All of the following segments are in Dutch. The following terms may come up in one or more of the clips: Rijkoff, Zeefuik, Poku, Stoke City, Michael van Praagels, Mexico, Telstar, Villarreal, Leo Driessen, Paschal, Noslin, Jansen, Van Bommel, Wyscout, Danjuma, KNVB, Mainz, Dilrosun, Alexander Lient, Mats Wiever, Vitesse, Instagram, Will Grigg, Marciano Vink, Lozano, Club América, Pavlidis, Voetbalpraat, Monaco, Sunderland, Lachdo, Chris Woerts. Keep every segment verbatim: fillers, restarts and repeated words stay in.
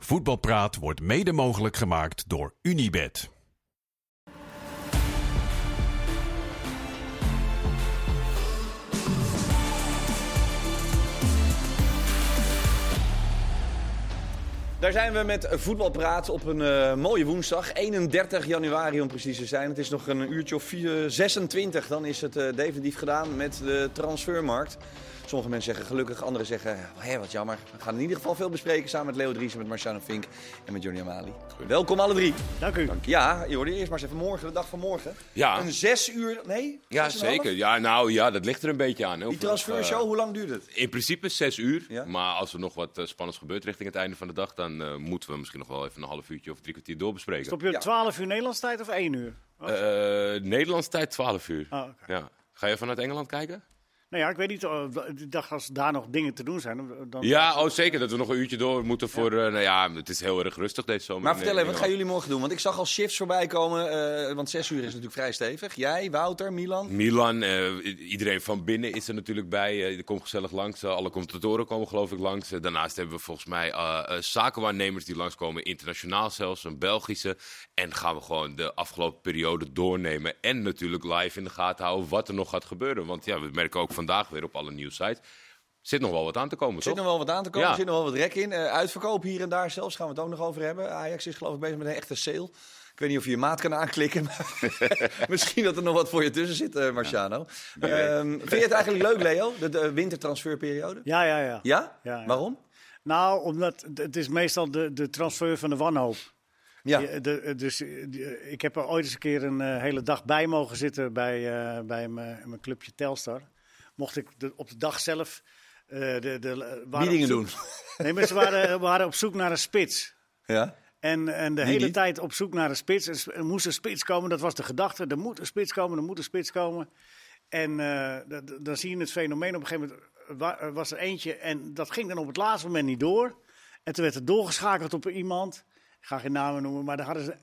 Voetbalpraat wordt mede mogelijk gemaakt door Unibet. Daar zijn we met Voetbalpraat op een uh, mooie woensdag, eenendertig januari om precies te zijn. Het is nog een uurtje of vier, zesentwintig, dan is het uh, definitief gedaan met de transfermarkt. Sommige mensen zeggen gelukkig, anderen zeggen hé, wat jammer. We gaan in ieder geval veel bespreken samen met Leo Driessen, met Marciano Vink en met Jordi Jamali. Welkom alle drie. Dank u. Dank u. Ja, Jordi, eerst maar eens even morgen, de dag van morgen. Ja. Een zes uur, nee? Ja, zeker. Ja, nou ja, dat ligt er een beetje aan. Heel die transfershow, uh, hoe lang duurt het? In principe zes uur, ja? Maar als er nog wat uh, spannends gebeurt richting het einde van de dag, dan uh, moeten we misschien nog wel even een half uurtje of drie kwartier doorbespreken. Stop je ja. twaalf uur Nederlands tijd of één uur? Uh, Nederlands tijd twaalf uur. Oh, okay. Ja. Ga je vanuit Engeland kijken? Nou ja, ik weet niet, ik dacht als daar nog dingen te doen zijn... Dan ja, oh, zeker, dat we nog een uurtje door moeten voor... Ja. Uh, nou ja, het is heel erg rustig deze zomer. Maar vertel even, wat gaan jullie morgen doen? Want ik zag al shifts voorbij komen, uh, want zes uur is natuurlijk vrij stevig. Jij, Wouter, Milan? Milan, uh, iedereen van binnen is er natuurlijk bij. Uh, komt gezellig langs, uh, alle commentatoren komen geloof ik langs. Uh, daarnaast hebben we volgens mij uh, uh, zakenwaarnemers die langskomen, internationaal zelfs, een Belgische. En gaan we gewoon de afgelopen periode doornemen. En natuurlijk live in de gaten houden wat er nog gaat gebeuren. Want ja, we merken ook... vandaag weer op alle nieuwssites. Zit nog wel wat aan te komen, toch? Zit nog wel wat aan te komen, ja. Zit nog wel wat rek in. Uh, uitverkoop hier en daar zelfs, gaan we het ook nog over hebben. Ajax is geloof ik bezig met een echte sale. Ik weet niet of je je maat kan aanklikken, maar misschien dat er nog wat voor je tussen zit, uh, Marciano. Ja. Um, vind je het eigenlijk leuk, Leo, de, de wintertransferperiode? Ja, ja, ja. Ja? Ja, ja. Waarom? Nou, omdat het is meestal de, de transfer van de wanhoop. Ja. Ja, de, dus de, ik heb er ooit eens een keer een uh, hele dag bij mogen zitten bij, uh, bij mijn clubje Telstar. Mocht ik de, op de dag zelf... Uh, de, de, Biedingen doen. Nee, maar ze waren, waren op zoek naar een spits. Ja. En, en de die hele niet. tijd op zoek naar een spits. Er moest een spits komen, dat was de gedachte. Er moet een spits komen, er moet een spits komen. En uh, d- d- dan zie je het fenomeen. Op een gegeven moment wa- was er eentje. En dat ging dan op het laatste moment niet door. En toen werd er doorgeschakeld op iemand. Ik ga geen namen noemen, maar daar hadden ze...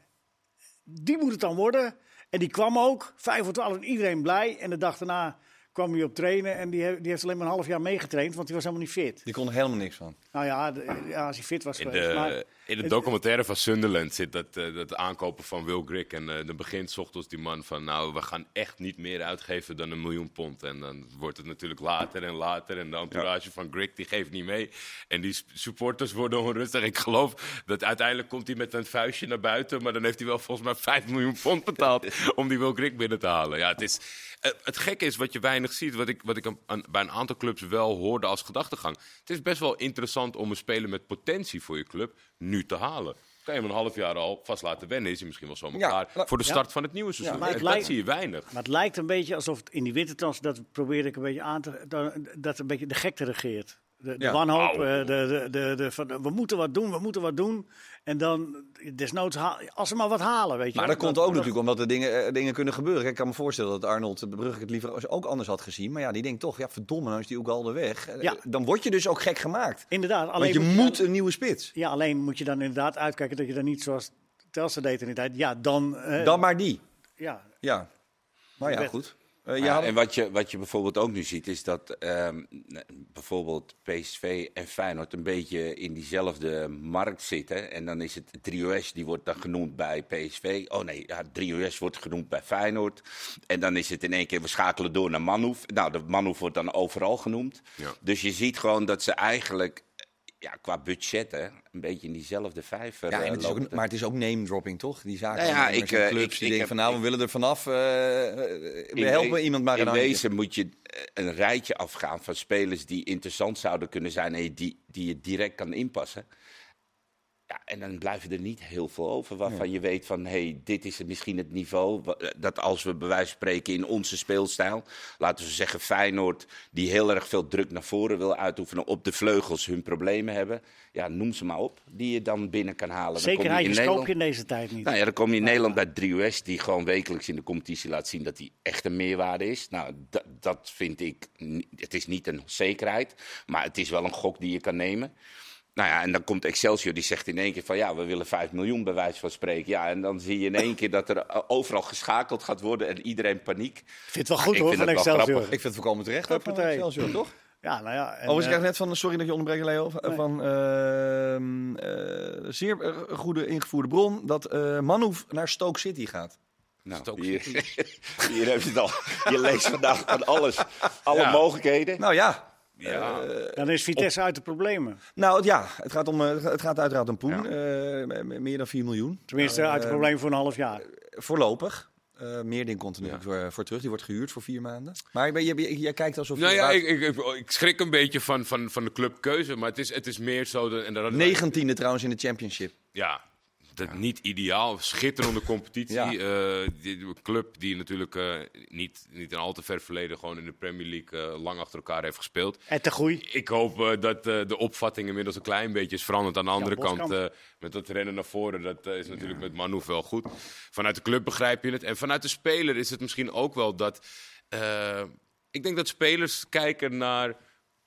Die moet het dan worden. En die kwam ook. Vijf voor twaalf en iedereen blij. En de dag daarna... kwam hij op trainen en die heeft alleen maar een half jaar meegetraind, want die was helemaal niet fit. Die kon er helemaal niks van. Nou ja, de, ja als hij fit was in geweest. De, maar, in de documentaire het, van Sunderland zit dat, uh, dat aankopen van Will Grigg. En uh, dan begint ochtends die man van, nou, we gaan echt niet meer uitgeven dan een miljoen pond. En dan wordt het natuurlijk later en later. En de entourage ja. van Grigg, die geeft niet mee. En die supporters worden onrustig. Ik geloof dat uiteindelijk komt hij met een vuistje naar buiten. Maar dan heeft hij wel volgens mij vijf miljoen pond betaald om die Will Grigg binnen te halen. Ja, het is... Het gekke is wat je weinig ziet, wat ik, wat ik aan, bij een aantal clubs wel hoorde als gedachtegang. Het is best wel interessant om een speler met potentie voor je club nu te halen. Kan je hem een half jaar al vast laten wennen, is hij misschien wel zomaar ja, klaar la- voor de start ja. van het nieuwe seizoen. Ja, maar het lijkt, dat zie je weinig. Maar het lijkt een beetje alsof het in die wintertrans, dat probeerde ik een beetje aan te... dat een beetje de gekte regeert. De, de ja. wanhoop, de, de, de, de, van, we moeten wat doen, we moeten wat doen. En dan, desnoods, haal, als ze maar wat halen, weet je. Maar dat, dat komt ook dat, natuurlijk omdat er dingen, dingen kunnen gebeuren. Kijk, ik kan me voorstellen dat Arnold Brugge het liever ook anders had gezien. Maar ja, die denkt toch, ja verdomme, nou is die ook al de weg. Ja. Dan word je dus ook gek gemaakt. Inderdaad. Alleen Want je moet, je moet dan, een nieuwe spits. Ja, alleen moet je dan inderdaad uitkijken dat je dan niet zoals Telstra deed in die tijd. Ja, dan... Eh, dan maar die. Ja. Ja. Maar ja, goed. Uh, ja, en wat je, wat je bijvoorbeeld ook nu ziet, is dat um, bijvoorbeeld P S V en Feyenoord een beetje in diezelfde markt zitten. En dan is het Dries, die wordt dan genoemd bij P S V. Oh nee, ja, Dries wordt genoemd bij Feyenoord. En dan is het in één keer, we schakelen door naar Manhoef. Nou, de Manhoef wordt dan overal genoemd. Ja. Dus je ziet gewoon dat ze eigenlijk... Ja, qua budget, hè, een beetje in diezelfde vijver. Ja, en het is ook, maar het is ook name-dropping, toch? Die zaken, nou ja, ik, clubs ik, die ik denken van, nou, we ik, willen er vanaf. Uh, we helpen we, iemand maar een handje. In wezen moet je een rijtje afgaan van spelers die interessant zouden kunnen zijn... en die, die je direct kan inpassen. Ja, en dan blijven er niet heel veel over waarvan ja. je weet van... hey, dit is misschien het niveau dat als we bij wijze van spreken in onze speelstijl... laten we zeggen Feyenoord, die heel erg veel druk naar voren wil uitoefenen... op de vleugels hun problemen hebben. Ja, noem ze maar op, die je dan binnen kan halen. Zekerheidjes koop je in deze tijd niet. Nou ja, dan kom je in Nederland bij Dries, die gewoon wekelijks in de competitie laat zien... dat hij echt een meerwaarde is. Nou, d- dat vind ik... Het is niet een zekerheid, maar het is wel een gok die je kan nemen... Nou ja, en dan komt Excelsior, die zegt in één keer van... ja, we willen vijf miljoen bij wijze van spreken. Ja, en dan zie je in één keer dat er overal geschakeld gaat worden... en iedereen paniek. Ik vind het wel goed, ja, hoor, van Excelsior. Ik vind het volkomen terecht, hoor, van Excelsior, toch? Ja, nou ja. En, oh, was ik uh, net van... Sorry dat je onderbreekt, Leo. Nee. Van uh, uh, zeer uh, goede ingevoerde bron dat uh, Manhoef naar Stoke City gaat. Nou, Stoke hier, City. Hier heb je het al. Je leest vandaag van alles, alle ja. mogelijkheden. Nou ja. Ja. Uh, dan is Vitesse op... uit de problemen. Nou ja, het gaat, om, uh, het gaat uiteraard om poen. Ja. Uh, meer dan vier miljoen. Tenminste, uh, uit de problemen voor een half jaar. Uh, voorlopig. Uh, Meerdink komt er nu ja. voor, voor terug. Die wordt gehuurd voor vier maanden. Maar jij, jij, jij kijkt alsof... Nou je ja, ik, ik, ik schrik een beetje van, van, van de clubkeuze. Maar het is, het is meer zo... De, en de, negentiende trouwens in de Championship. Ja, dat, ja. niet ideaal. Schitterende competitie. Ja. Uh, die club die natuurlijk uh, niet, niet een al te ver verleden... gewoon in de Premier League uh, lang achter elkaar heeft gespeeld. En te groei. Ik hoop uh, dat uh, de opvatting inmiddels een klein beetje is veranderd. Aan de andere ja, kant... Uh, Met dat rennen naar voren, dat is natuurlijk ja. met Manhoef wel goed. Vanuit de club begrijp je het. En vanuit de speler is het misschien ook wel dat... Uh, ik denk dat spelers kijken naar...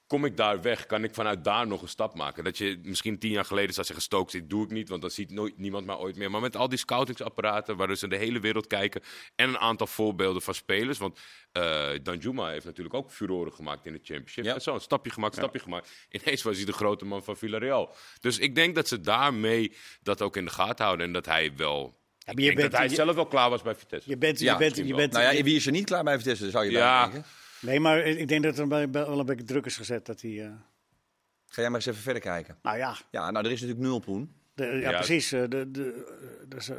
Kom ik daar weg? Kan ik vanuit daar nog een stap maken? Dat je misschien tien jaar geleden zou zeggen, Stoke City doe ik niet, want dan ziet nooit, niemand mij ooit meer. Maar met al die scoutingsapparaten, waar ze de hele wereld kijken... en een aantal voorbeelden van spelers. Want uh, Danjuma heeft natuurlijk ook furoren gemaakt in de Championship. Ja. En zo, een stapje gemaakt, een stapje ja. gemaakt. Ineens was hij de grote man van Villarreal. Dus ik denk dat ze daarmee dat ook in de gaten houden en dat hij wel... Ja, ik denk bent, dat hij je, zelf wel klaar was bij Vitesse. Je bent, ja, je bent, je bent, nou ja, wie is er niet klaar bij Vitesse, zou je ja. denken? Nee, maar ik denk dat er wel een beetje druk is gezet. Dat die, uh... Ga jij maar eens even verder kijken. Nou ja. Ja, nou, er is natuurlijk nul poen. De, ja, ja, precies. De, de, de, ze,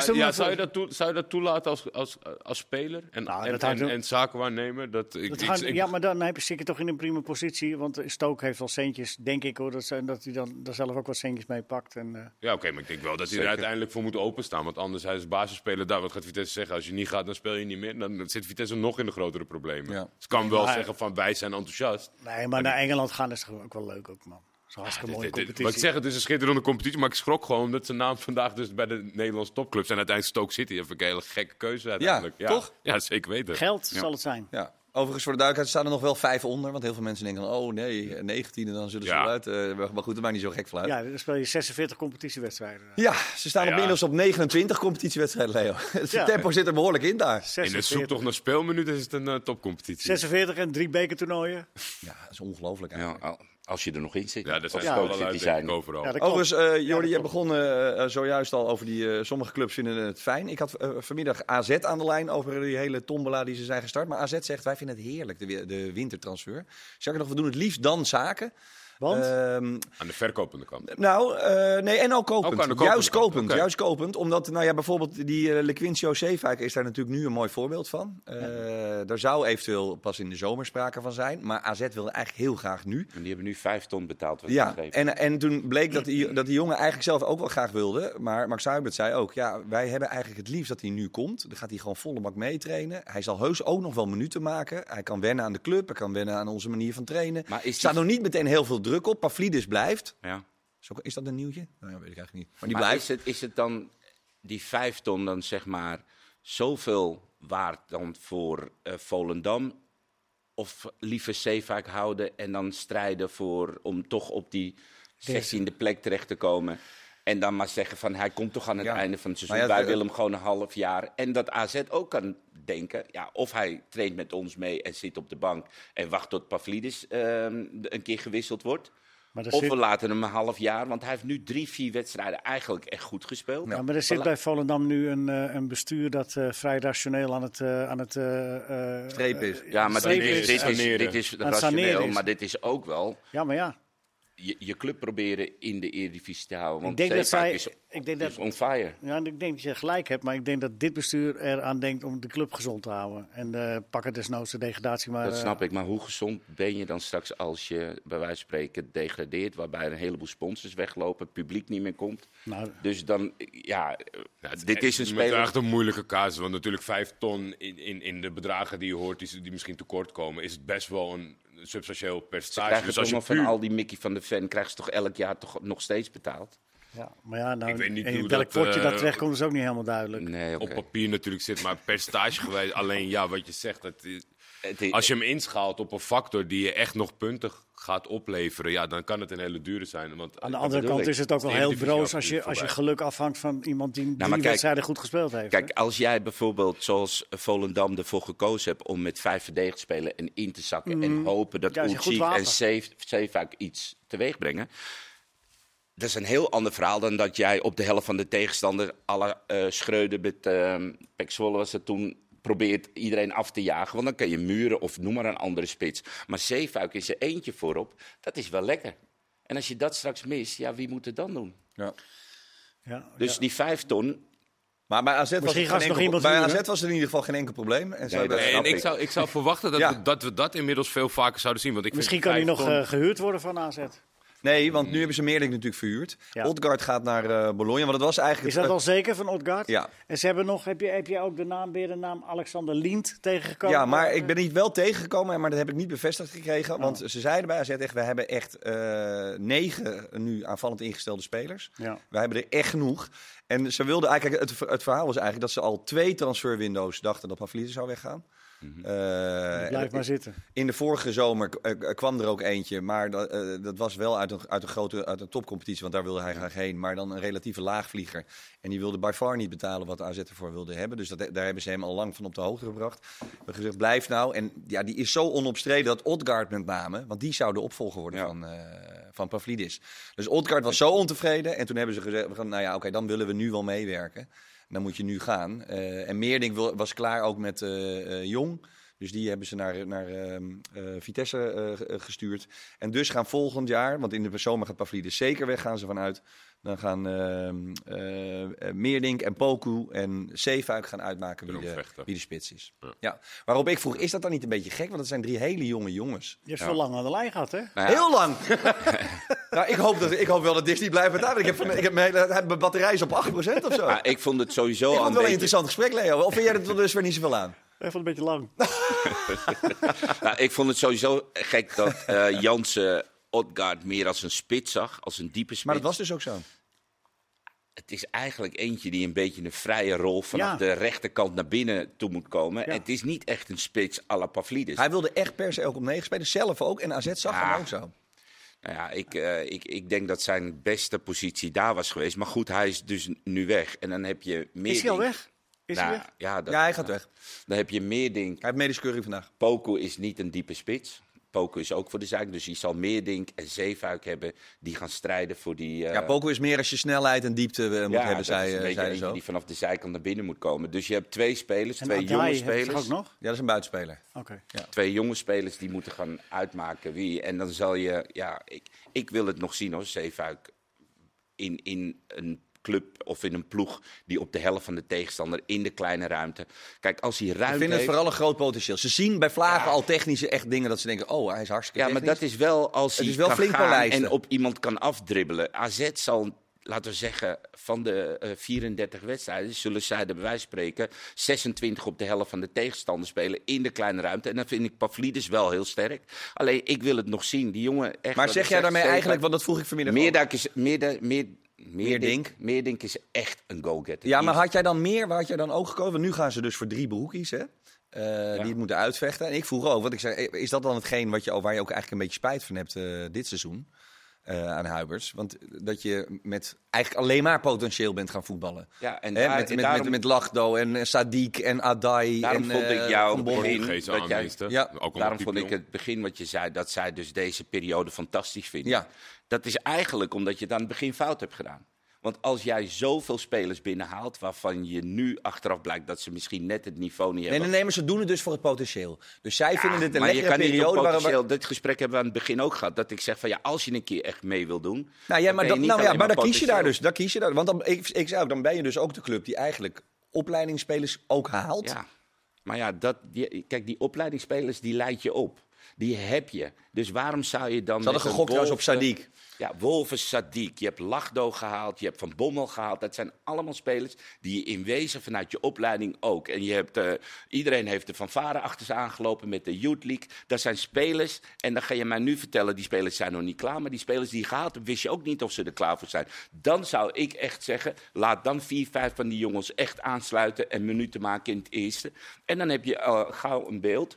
zou, ja, zou, je dat toe, zou je dat toelaten als, als, als speler en, nou, en, en, en zakenwaarnemer? Dat, ik, dat hangt, ik, ja, maar dan heb je zeker toch in een prima positie. Want Stoke heeft wel centjes, denk ik, hoor, dat, dat hij dan daar zelf ook wat centjes mee pakt. En, uh, ja, oké, okay, maar ik denk wel dat hij er uiteindelijk voor moet openstaan. Want anders hij is basisspeler daar. Wat gaat Vitesse zeggen? Als je niet gaat, dan speel je niet meer. Dan zit Vitesse nog in de grotere problemen. Ja. Dus kan nee, wel maar, zeggen van wij zijn enthousiast. Nee, maar en, naar Engeland gaan is ook wel leuk ook, man. Hartstikke mooie competitie. Wat ik zeg, het is een schitterende competitie, maar ik schrok gewoon dat zijn naam vandaag dus bij de Nederlandse topclubs en uiteindelijk Stoke City. Dat vind ik een hele gekke keuze uiteindelijk. Ja, ja, toch? Ja, zeker weten. Geld ja. zal het zijn. Ja. Overigens, voor de duidelijkheid staan er nog wel vijf onder, want heel veel mensen denken, oh nee, negentien en dan zullen ze ja. wel uit. Uh, maar goed, dat maakt niet zo gek vanuit. Ja, dan speel je zesenveertig competitiewedstrijden. Ja, ze staan ja. inmiddels op negenentwintig competitiewedstrijden, Leo. Het ja. tempo zit er behoorlijk in daar. zesenveertig. In de zoektocht naar speelminuten is het een uh, topcompetitie. zesenveertig en drie bekertoernooien. Ja, dat is ongelooflijk eigenlijk. Ja, al... Als je er nog in zit. Ja, dat zijn ja, wel uit, zijn. Overal. Ja, overigens, uh, Jordi, ja, jij begon uh, zojuist al over die... Uh, sommige clubs vinden het fijn. Ik had uh, vanmiddag A Z aan de lijn over die hele tombola die ze zijn gestart. Maar A Z zegt, wij vinden het heerlijk, de, de wintertransfer. Zeg nog, we doen het liefst dan zaken. Want? Uh, aan de verkopende kant. Nou, uh, nee, en ook kopend. Ook aan de kopende juist kopend, okay. juist kopend. Omdat, nou ja, bijvoorbeeld die uh, Lequintio Zeefuik is daar natuurlijk nu een mooi voorbeeld van. Uh, ja. Daar zou eventueel pas in de zomer sprake van zijn. Maar A Z wilde eigenlijk heel graag nu. En die hebben nu vijf ton betaald. Wat ja, en, en toen bleek dat die, dat die jongen eigenlijk zelf ook wel graag wilde. Maar Max Huibert zei ook, ja, wij hebben eigenlijk het liefst dat hij nu komt. Dan gaat hij gewoon volle bak meetrainen. Hij zal heus ook nog wel minuten maken. Hij kan wennen aan de club, hij kan wennen aan onze manier van trainen. Maar is staat die... nog niet meteen heel veel druk op. Pavlidis blijft. Ja. Is, ook, is dat een nieuwtje? Nou, dat weet ik eigenlijk niet. Maar, die maar blijft. Is, het, is het dan die vijf ton dan zeg maar zoveel waard dan voor uh, Volendam? Of liever Zeefuik houden en dan strijden voor om toch op die zestiende plek terecht te komen? En dan maar zeggen van hij komt toch aan het ja. einde van het seizoen. Ja, Wij uh, willen hem gewoon een half jaar. En dat A Z ook kan denken. Ja, of hij traint met ons mee en zit op de bank. En wacht tot Pavlidis uh, een keer gewisseld wordt. Maar of zit... we laten hem een half jaar. Want hij heeft nu drie, vier wedstrijden eigenlijk echt goed gespeeld. Ja, maar er zit bij Volendam nu een, uh, een bestuur dat uh, vrij rationeel aan het... Uh, aan het uh, strepen is. Ja, maar dit is, dit is, dit is rationeel. Is. Maar dit is ook wel... Ja, maar ja. Je, je club proberen in de Eredivisie te houden. Want ik denk dat zij, is, ik denk is dat, on fire. Ja, ik denk dat je gelijk hebt, maar ik denk dat dit bestuur eraan denkt om de club gezond te houden. En uh, pakken desnoods de degradatie maar... Dat snap uh, ik, maar hoe gezond ben je dan straks als je bij wijze van spreken degradeert, waarbij een heleboel sponsors weglopen, het publiek niet meer komt. Nou, dus dan, ja, ja het, dit is een speler... Het is echt een moeilijke casus, want natuurlijk vijf ton in, in, in de bedragen die je hoort, die, die misschien tekort komen, is het best wel een... substantieel percentage. Dus als je puur... van al die Mickey van de fan krijgt ze toch elk jaar toch nog steeds betaald? Ja, maar ja, nou, ik weet niet in welk potje dat terechtkomt is ook niet helemaal duidelijk. Nee, okay. Op papier natuurlijk zit, maar percentagegewijs alleen ja, wat je zegt. Dat is, als je hem inschaalt op een factor die je echt nog puntig gaat opleveren, ja, dan kan het een hele dure zijn. Want, aan de andere kant ik, is het ook wel heel broos als je, als je geluk afhangt van iemand die nou, drie wedstrijden goed gespeeld heeft. Kijk, hè? Als jij bijvoorbeeld zoals Volendam ervoor gekozen hebt om met vijf verdedigers te spelen en in te zakken mm. en hopen dat ja, Uchi en Zeefuik iets teweeg brengen, dat is een heel ander verhaal dan dat jij op de helft van de tegenstander à la uh, Schreuder met uh, Pec Zwolle was het toen, probeert iedereen af te jagen. Want dan kan je muren of noem maar een andere spits. Maar Zeefuik is er eentje voorop. Dat is wel lekker. En als je dat straks mist, ja, wie moet het dan doen? Ja. Ja, dus ja. Die vijf ton... Maar bij A Z, was, het enkel, nog bij A Z was er in ieder geval geen enkel probleem. En, nee, nee, en ik, ik. Zou, ik zou verwachten dat, ja. we, dat we dat inmiddels veel vaker zouden zien. Want ik Misschien vind kan hij nog ton... uh, gehuurd worden van A Z. Nee, want nu hebben ze Meerdink natuurlijk verhuurd. Ja. Odgaard gaat naar uh, Bologna, want dat was eigenlijk... Is dat al zeker van Odgaard? Ja. En ze hebben nog, heb je, heb je ook de naam, weer de naam Alexander Lient tegengekomen? Ja, maar ik ben niet wel tegengekomen, maar dat heb ik niet bevestigd gekregen. Oh. Want ze zeiden bij A Z echt, we hebben echt uh, negen nu aanvallend ingestelde spelers. Ja. We hebben er echt genoeg. En ze wilden eigenlijk, het, het verhaal was eigenlijk dat ze al twee transferwindows dachten dat Pavlidis zou weggaan. Mm-hmm. Uh, blijf maar zitten. In de vorige zomer uh, kwam er ook eentje, maar dat, uh, dat was wel uit een, uit een grote uit een topcompetitie, want daar wilde hij graag heen. Maar dan een relatieve laagvlieger. En die wilde by far niet betalen wat A Z ervoor wilde hebben. Dus dat, daar hebben ze hem al lang van op de hoogte gebracht. We hebben gezegd, blijf nou. En ja, die is zo onopstreden dat Odgaard met name, want die zou de opvolger worden ja. van, uh, van Pavlidis. Dus Odgaard was zo ontevreden. En toen hebben ze gezegd, nou ja, oké, okay, dan willen we nu wel meewerken. Dan moet je nu gaan. Uh, en Meerdink was klaar ook met uh, uh, Jong. Dus die hebben ze naar, naar uh, uh, Vitesse uh, uh, gestuurd. En dus gaan volgend jaar, want in de zomer gaat Pavlidis zeker weg, gaan ze vanuit. Dan gaan uh, uh, Meerdink en Poku en Zeefuik gaan uitmaken wie de, wie de spits is. Ja. Ja. Waarop ik vroeg, is dat dan niet een beetje gek? Want dat zijn drie hele jonge jongens. Je hebt zo ja. lang aan de lijn gehad, hè? Nou ja. Heel lang! Nou, ik, hoop dat, ik hoop wel dat Disney blijft betalen. Ik heb, van, ik heb mijn, hele, mijn batterij is op acht procent of zo. Ja, ik vond het sowieso... Ik vond het wel een interessant gesprek, Leo. Of vind jij er dus weer niet zoveel aan? Ik vond het een beetje lang. Nou, ik vond het sowieso gek dat uh, Jansen Odgaard meer als een spits zag, als een diepe spits. Maar dat was dus ook zo. Het is eigenlijk eentje die een beetje een vrije rol vanaf ja. de rechterkant naar binnen toe moet komen. Ja. En het is niet echt een spits à la Pavlidis. Hij wilde echt per se ook op negen spelen, zelf ook. En A Z zag ja. hem ook zo. Nou ja, ik, uh, ik, ik denk dat zijn beste positie daar was geweest. Maar goed, hij is dus nu weg. En dan heb je meer. Is hij al weg? Is nou, hij weg? Ja, dat, ja, hij gaat weg. Dan heb je Meerdink. Hij heeft medische keuring vandaag. Poku is niet een diepe spits. Poku is ook voor de zaak. Dus je zal Meerdink en Zeefuik hebben die gaan strijden voor die... Uh... Ja, Poku is meer als je snelheid en diepte uh, moet ja, hebben, zei Ja, dat is een beetje die vanaf de zijkant naar binnen moet komen. Dus je hebt twee spelers, en twee Adai, jonge spelers. Ook nog? Ja, dat is een buitenspeler. Okay. Ja. Twee jonge spelers die moeten gaan uitmaken wie. En dan zal je... Ja, ik, ik wil het nog zien, hoor, Zeefuik in, in een club of in een ploeg die op de helft van de tegenstander in de kleine ruimte. Kijk, als hij ruimte heeft... Ik vind het heeft, vooral een groot potentieel. Ze zien bij Vlagen ja. al technische echt dingen dat ze denken, oh, hij is hartstikke Ja, technisch. Maar dat is wel als het hij wel kan flink gaan en op iemand kan afdribbelen. A Z zal, laten we zeggen, van de uh, vierendertig wedstrijden zullen zij de bewijs spreken zesentwintig op de helft van de tegenstander spelen in de kleine ruimte. En dan vind ik Pavlidis wel heel sterk. Alleen, ik wil het nog zien. Die jongen... echt. Maar zeg jij daarmee eigenlijk, want dat vroeg ik vanmiddag Meerdink is meer, meer, Meerdink. Meerdink is echt een go-getter. Ja, maar had jij dan meer, had jij dan ook gekozen? Want nu gaan ze dus voor drie broekies, hè? Uh, ja. Die het moeten uitvechten. En ik vroeg ook, want ik zei, is dat dan hetgeen wat je, waar je ook eigenlijk een beetje spijt van hebt uh, dit seizoen? Uh, aan Huibers. Want dat je met eigenlijk alleen maar potentieel bent gaan voetballen. Ja, en daar, He, met, en met, daarom... met, met Lachdo en Sadiq en Adai. Daarom en, vond ik jou begin, dat jij, ja. Daarom vond ik het begin wat je zei, dat zij dus deze periode fantastisch vinden. Ja. Dat is eigenlijk omdat je het aan het begin fout hebt gedaan. Want als jij zoveel spelers binnenhaalt, waarvan je nu achteraf blijkt dat ze misschien net het niveau niet hebben. Nee, nee, maar ze doen het dus voor het potentieel. Dus zij ja, vinden dit een maar lekkere je kan periode. Niet potentieel, waar... Dit gesprek hebben we aan het begin ook gehad. Dat ik zeg van ja, als je een keer echt mee wil doen. Nou ja, maar dan, dat, nou, ja, maar dan kies je daar dus. Dan kies je daar. Want dan, ik, ik zou, dan ben je dus ook de club die eigenlijk opleidingsspelers ook haalt. Ja. Maar ja, dat, die, kijk, die opleidingsspelers die leid je op. Die heb je. Dus waarom zou je dan... Ze hadden gegokt trouwens op Sadiq. Ja, Wolven, Sadiq. Je hebt Lachdo gehaald. Je hebt Van Bommel gehaald. Dat zijn allemaal spelers die je in wezen vanuit je opleiding ook. En je hebt, uh, iedereen heeft de fanfare achter ze aangelopen met de Youth League. Dat zijn spelers. En dan ga je mij nu vertellen, die spelers zijn nog niet klaar. Maar die spelers die je gehaald hebt, wist je ook niet of ze er klaar voor zijn. Dan zou ik echt zeggen, laat dan vier, vijf van die jongens echt aansluiten en minuten maken in het eerste. En dan heb je uh, gauw een beeld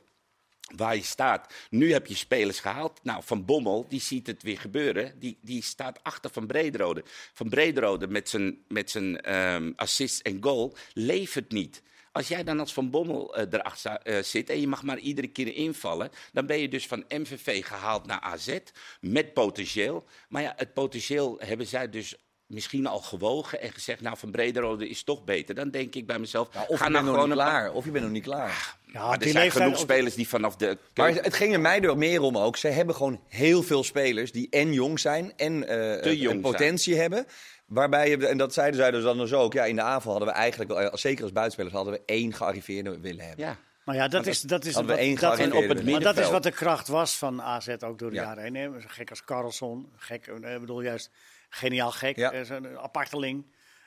waar je staat. Nu heb je spelers gehaald. Nou, Van Bommel, die ziet het weer gebeuren. Die, die staat achter Van Brederode. Van Brederode met zijn, met zijn um, assist en goal levert niet. Als jij dan als Van Bommel uh, erachter uh, zit en je mag maar iedere keer invallen, dan ben je dus van M V V gehaald naar A Z met potentieel. Maar ja, het potentieel hebben zij dus misschien al gewogen en gezegd, nou, Van Brederode is toch beter. Dan denk ik bij mezelf, nou, of, ga je nou gewoon klaar, of je bent nog niet klaar. Ja, maar er zijn genoeg spelers die vanaf de... Maar het ging er mij er meer om ook. Ze hebben gewoon heel veel spelers die en jong zijn en uh, jong potentie zijn. hebben. Waarbij, en dat zeiden zij dus dan dus ook, ja, in de aanval hadden we eigenlijk, zeker als buitenspelers, hadden we één gearriveerde willen hebben. Ja. Maar ja, dat is, dat is wat, dat en op het maar dat is wat de kracht was van A Z ook door de ja. jaren heen. Hè? Gek als Carlson, gek, ik bedoel juist geniaal gek, ja. Een aparteling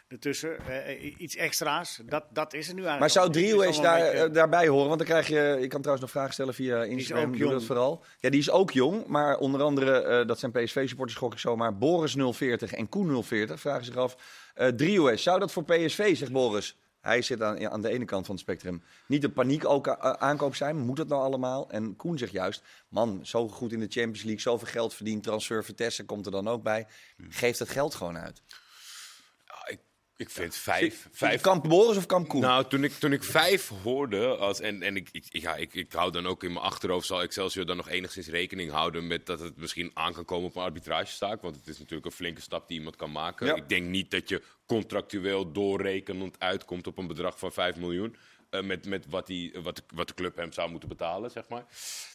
ertussen, uh, iets extra's. Dat, dat is er nu eigenlijk. Maar zou Drieus daar, beetje... daarbij horen? Want dan krijg je, ik kan trouwens nog vragen stellen via Instagram. Die is ook jong. Dat vooral. Ja, die is ook jong, maar onder andere, uh, dat zijn P S V-supporters, gok ik zomaar, Boris nul veertig en Koen nul veertig vragen zich af. Uh, Drieus, zou dat voor P S V, zegt Boris? Hij zit aan, ja, aan de ene kant van het spectrum. Niet de paniek ook a- aankoop zijn. Moet dat nou allemaal? En Koen zegt juist, man, zo goed in de Champions League, zoveel geld verdiend, transfer Vitesse komt er dan ook bij. Geef dat geld gewoon uit. Ja, ik, ik vind ja. vijf... vijf... Kamp Boris of Kamp Koen? Nou, toen ik, toen ik vijf hoorde, als, en, en ik, ik, ja, ik, ik hou dan ook in mijn achterhoofd, zal Excelsior dan nog enigszins rekening houden met dat het misschien aan kan komen op een arbitragestaak. Want het is natuurlijk een flinke stap die iemand kan maken. Ja. Ik denk niet dat je contractueel doorrekenend uitkomt op een bedrag van vijf miljoen. Uh, met met wat, die, uh, wat, de, wat de club hem zou moeten betalen, zeg maar.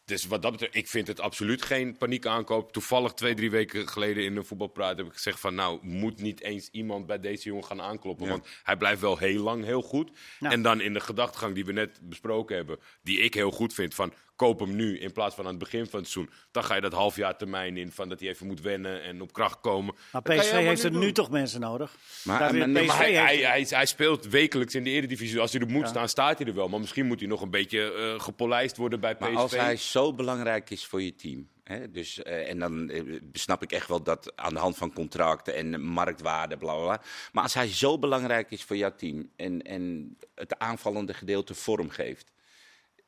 Dus wat dat betreft, ik vind het absoluut geen paniek aankoop. Toevallig twee, drie weken geleden in een voetbalpraat heb ik gezegd van, nou, moet niet eens iemand bij deze jongen gaan aankloppen. Ja. Want hij blijft wel heel lang heel goed. Ja. En dan in de gedachtegang die we net besproken hebben, die ik heel goed vind, van koop hem nu in plaats van aan het begin van het seizoen. Dan ga je dat halfjaar termijn in van dat hij even moet wennen en op kracht komen. Maar P S V heeft er nu toch mensen nodig? Maar, maar, maar, maar hij, hij, hij, hij speelt wekelijks in de Eredivisie. Als hij er moet ja. staan, staat hij er wel. Maar misschien moet hij nog een beetje uh, gepolijst worden bij P S V. Maar als hij zo belangrijk is voor je team... He, dus, uh, en dan uh, snap ik echt wel dat aan de hand van contracten en marktwaarde, bla, bla, bla. Maar als hij zo belangrijk is voor jouw team en, en het aanvallende gedeelte vorm geeft,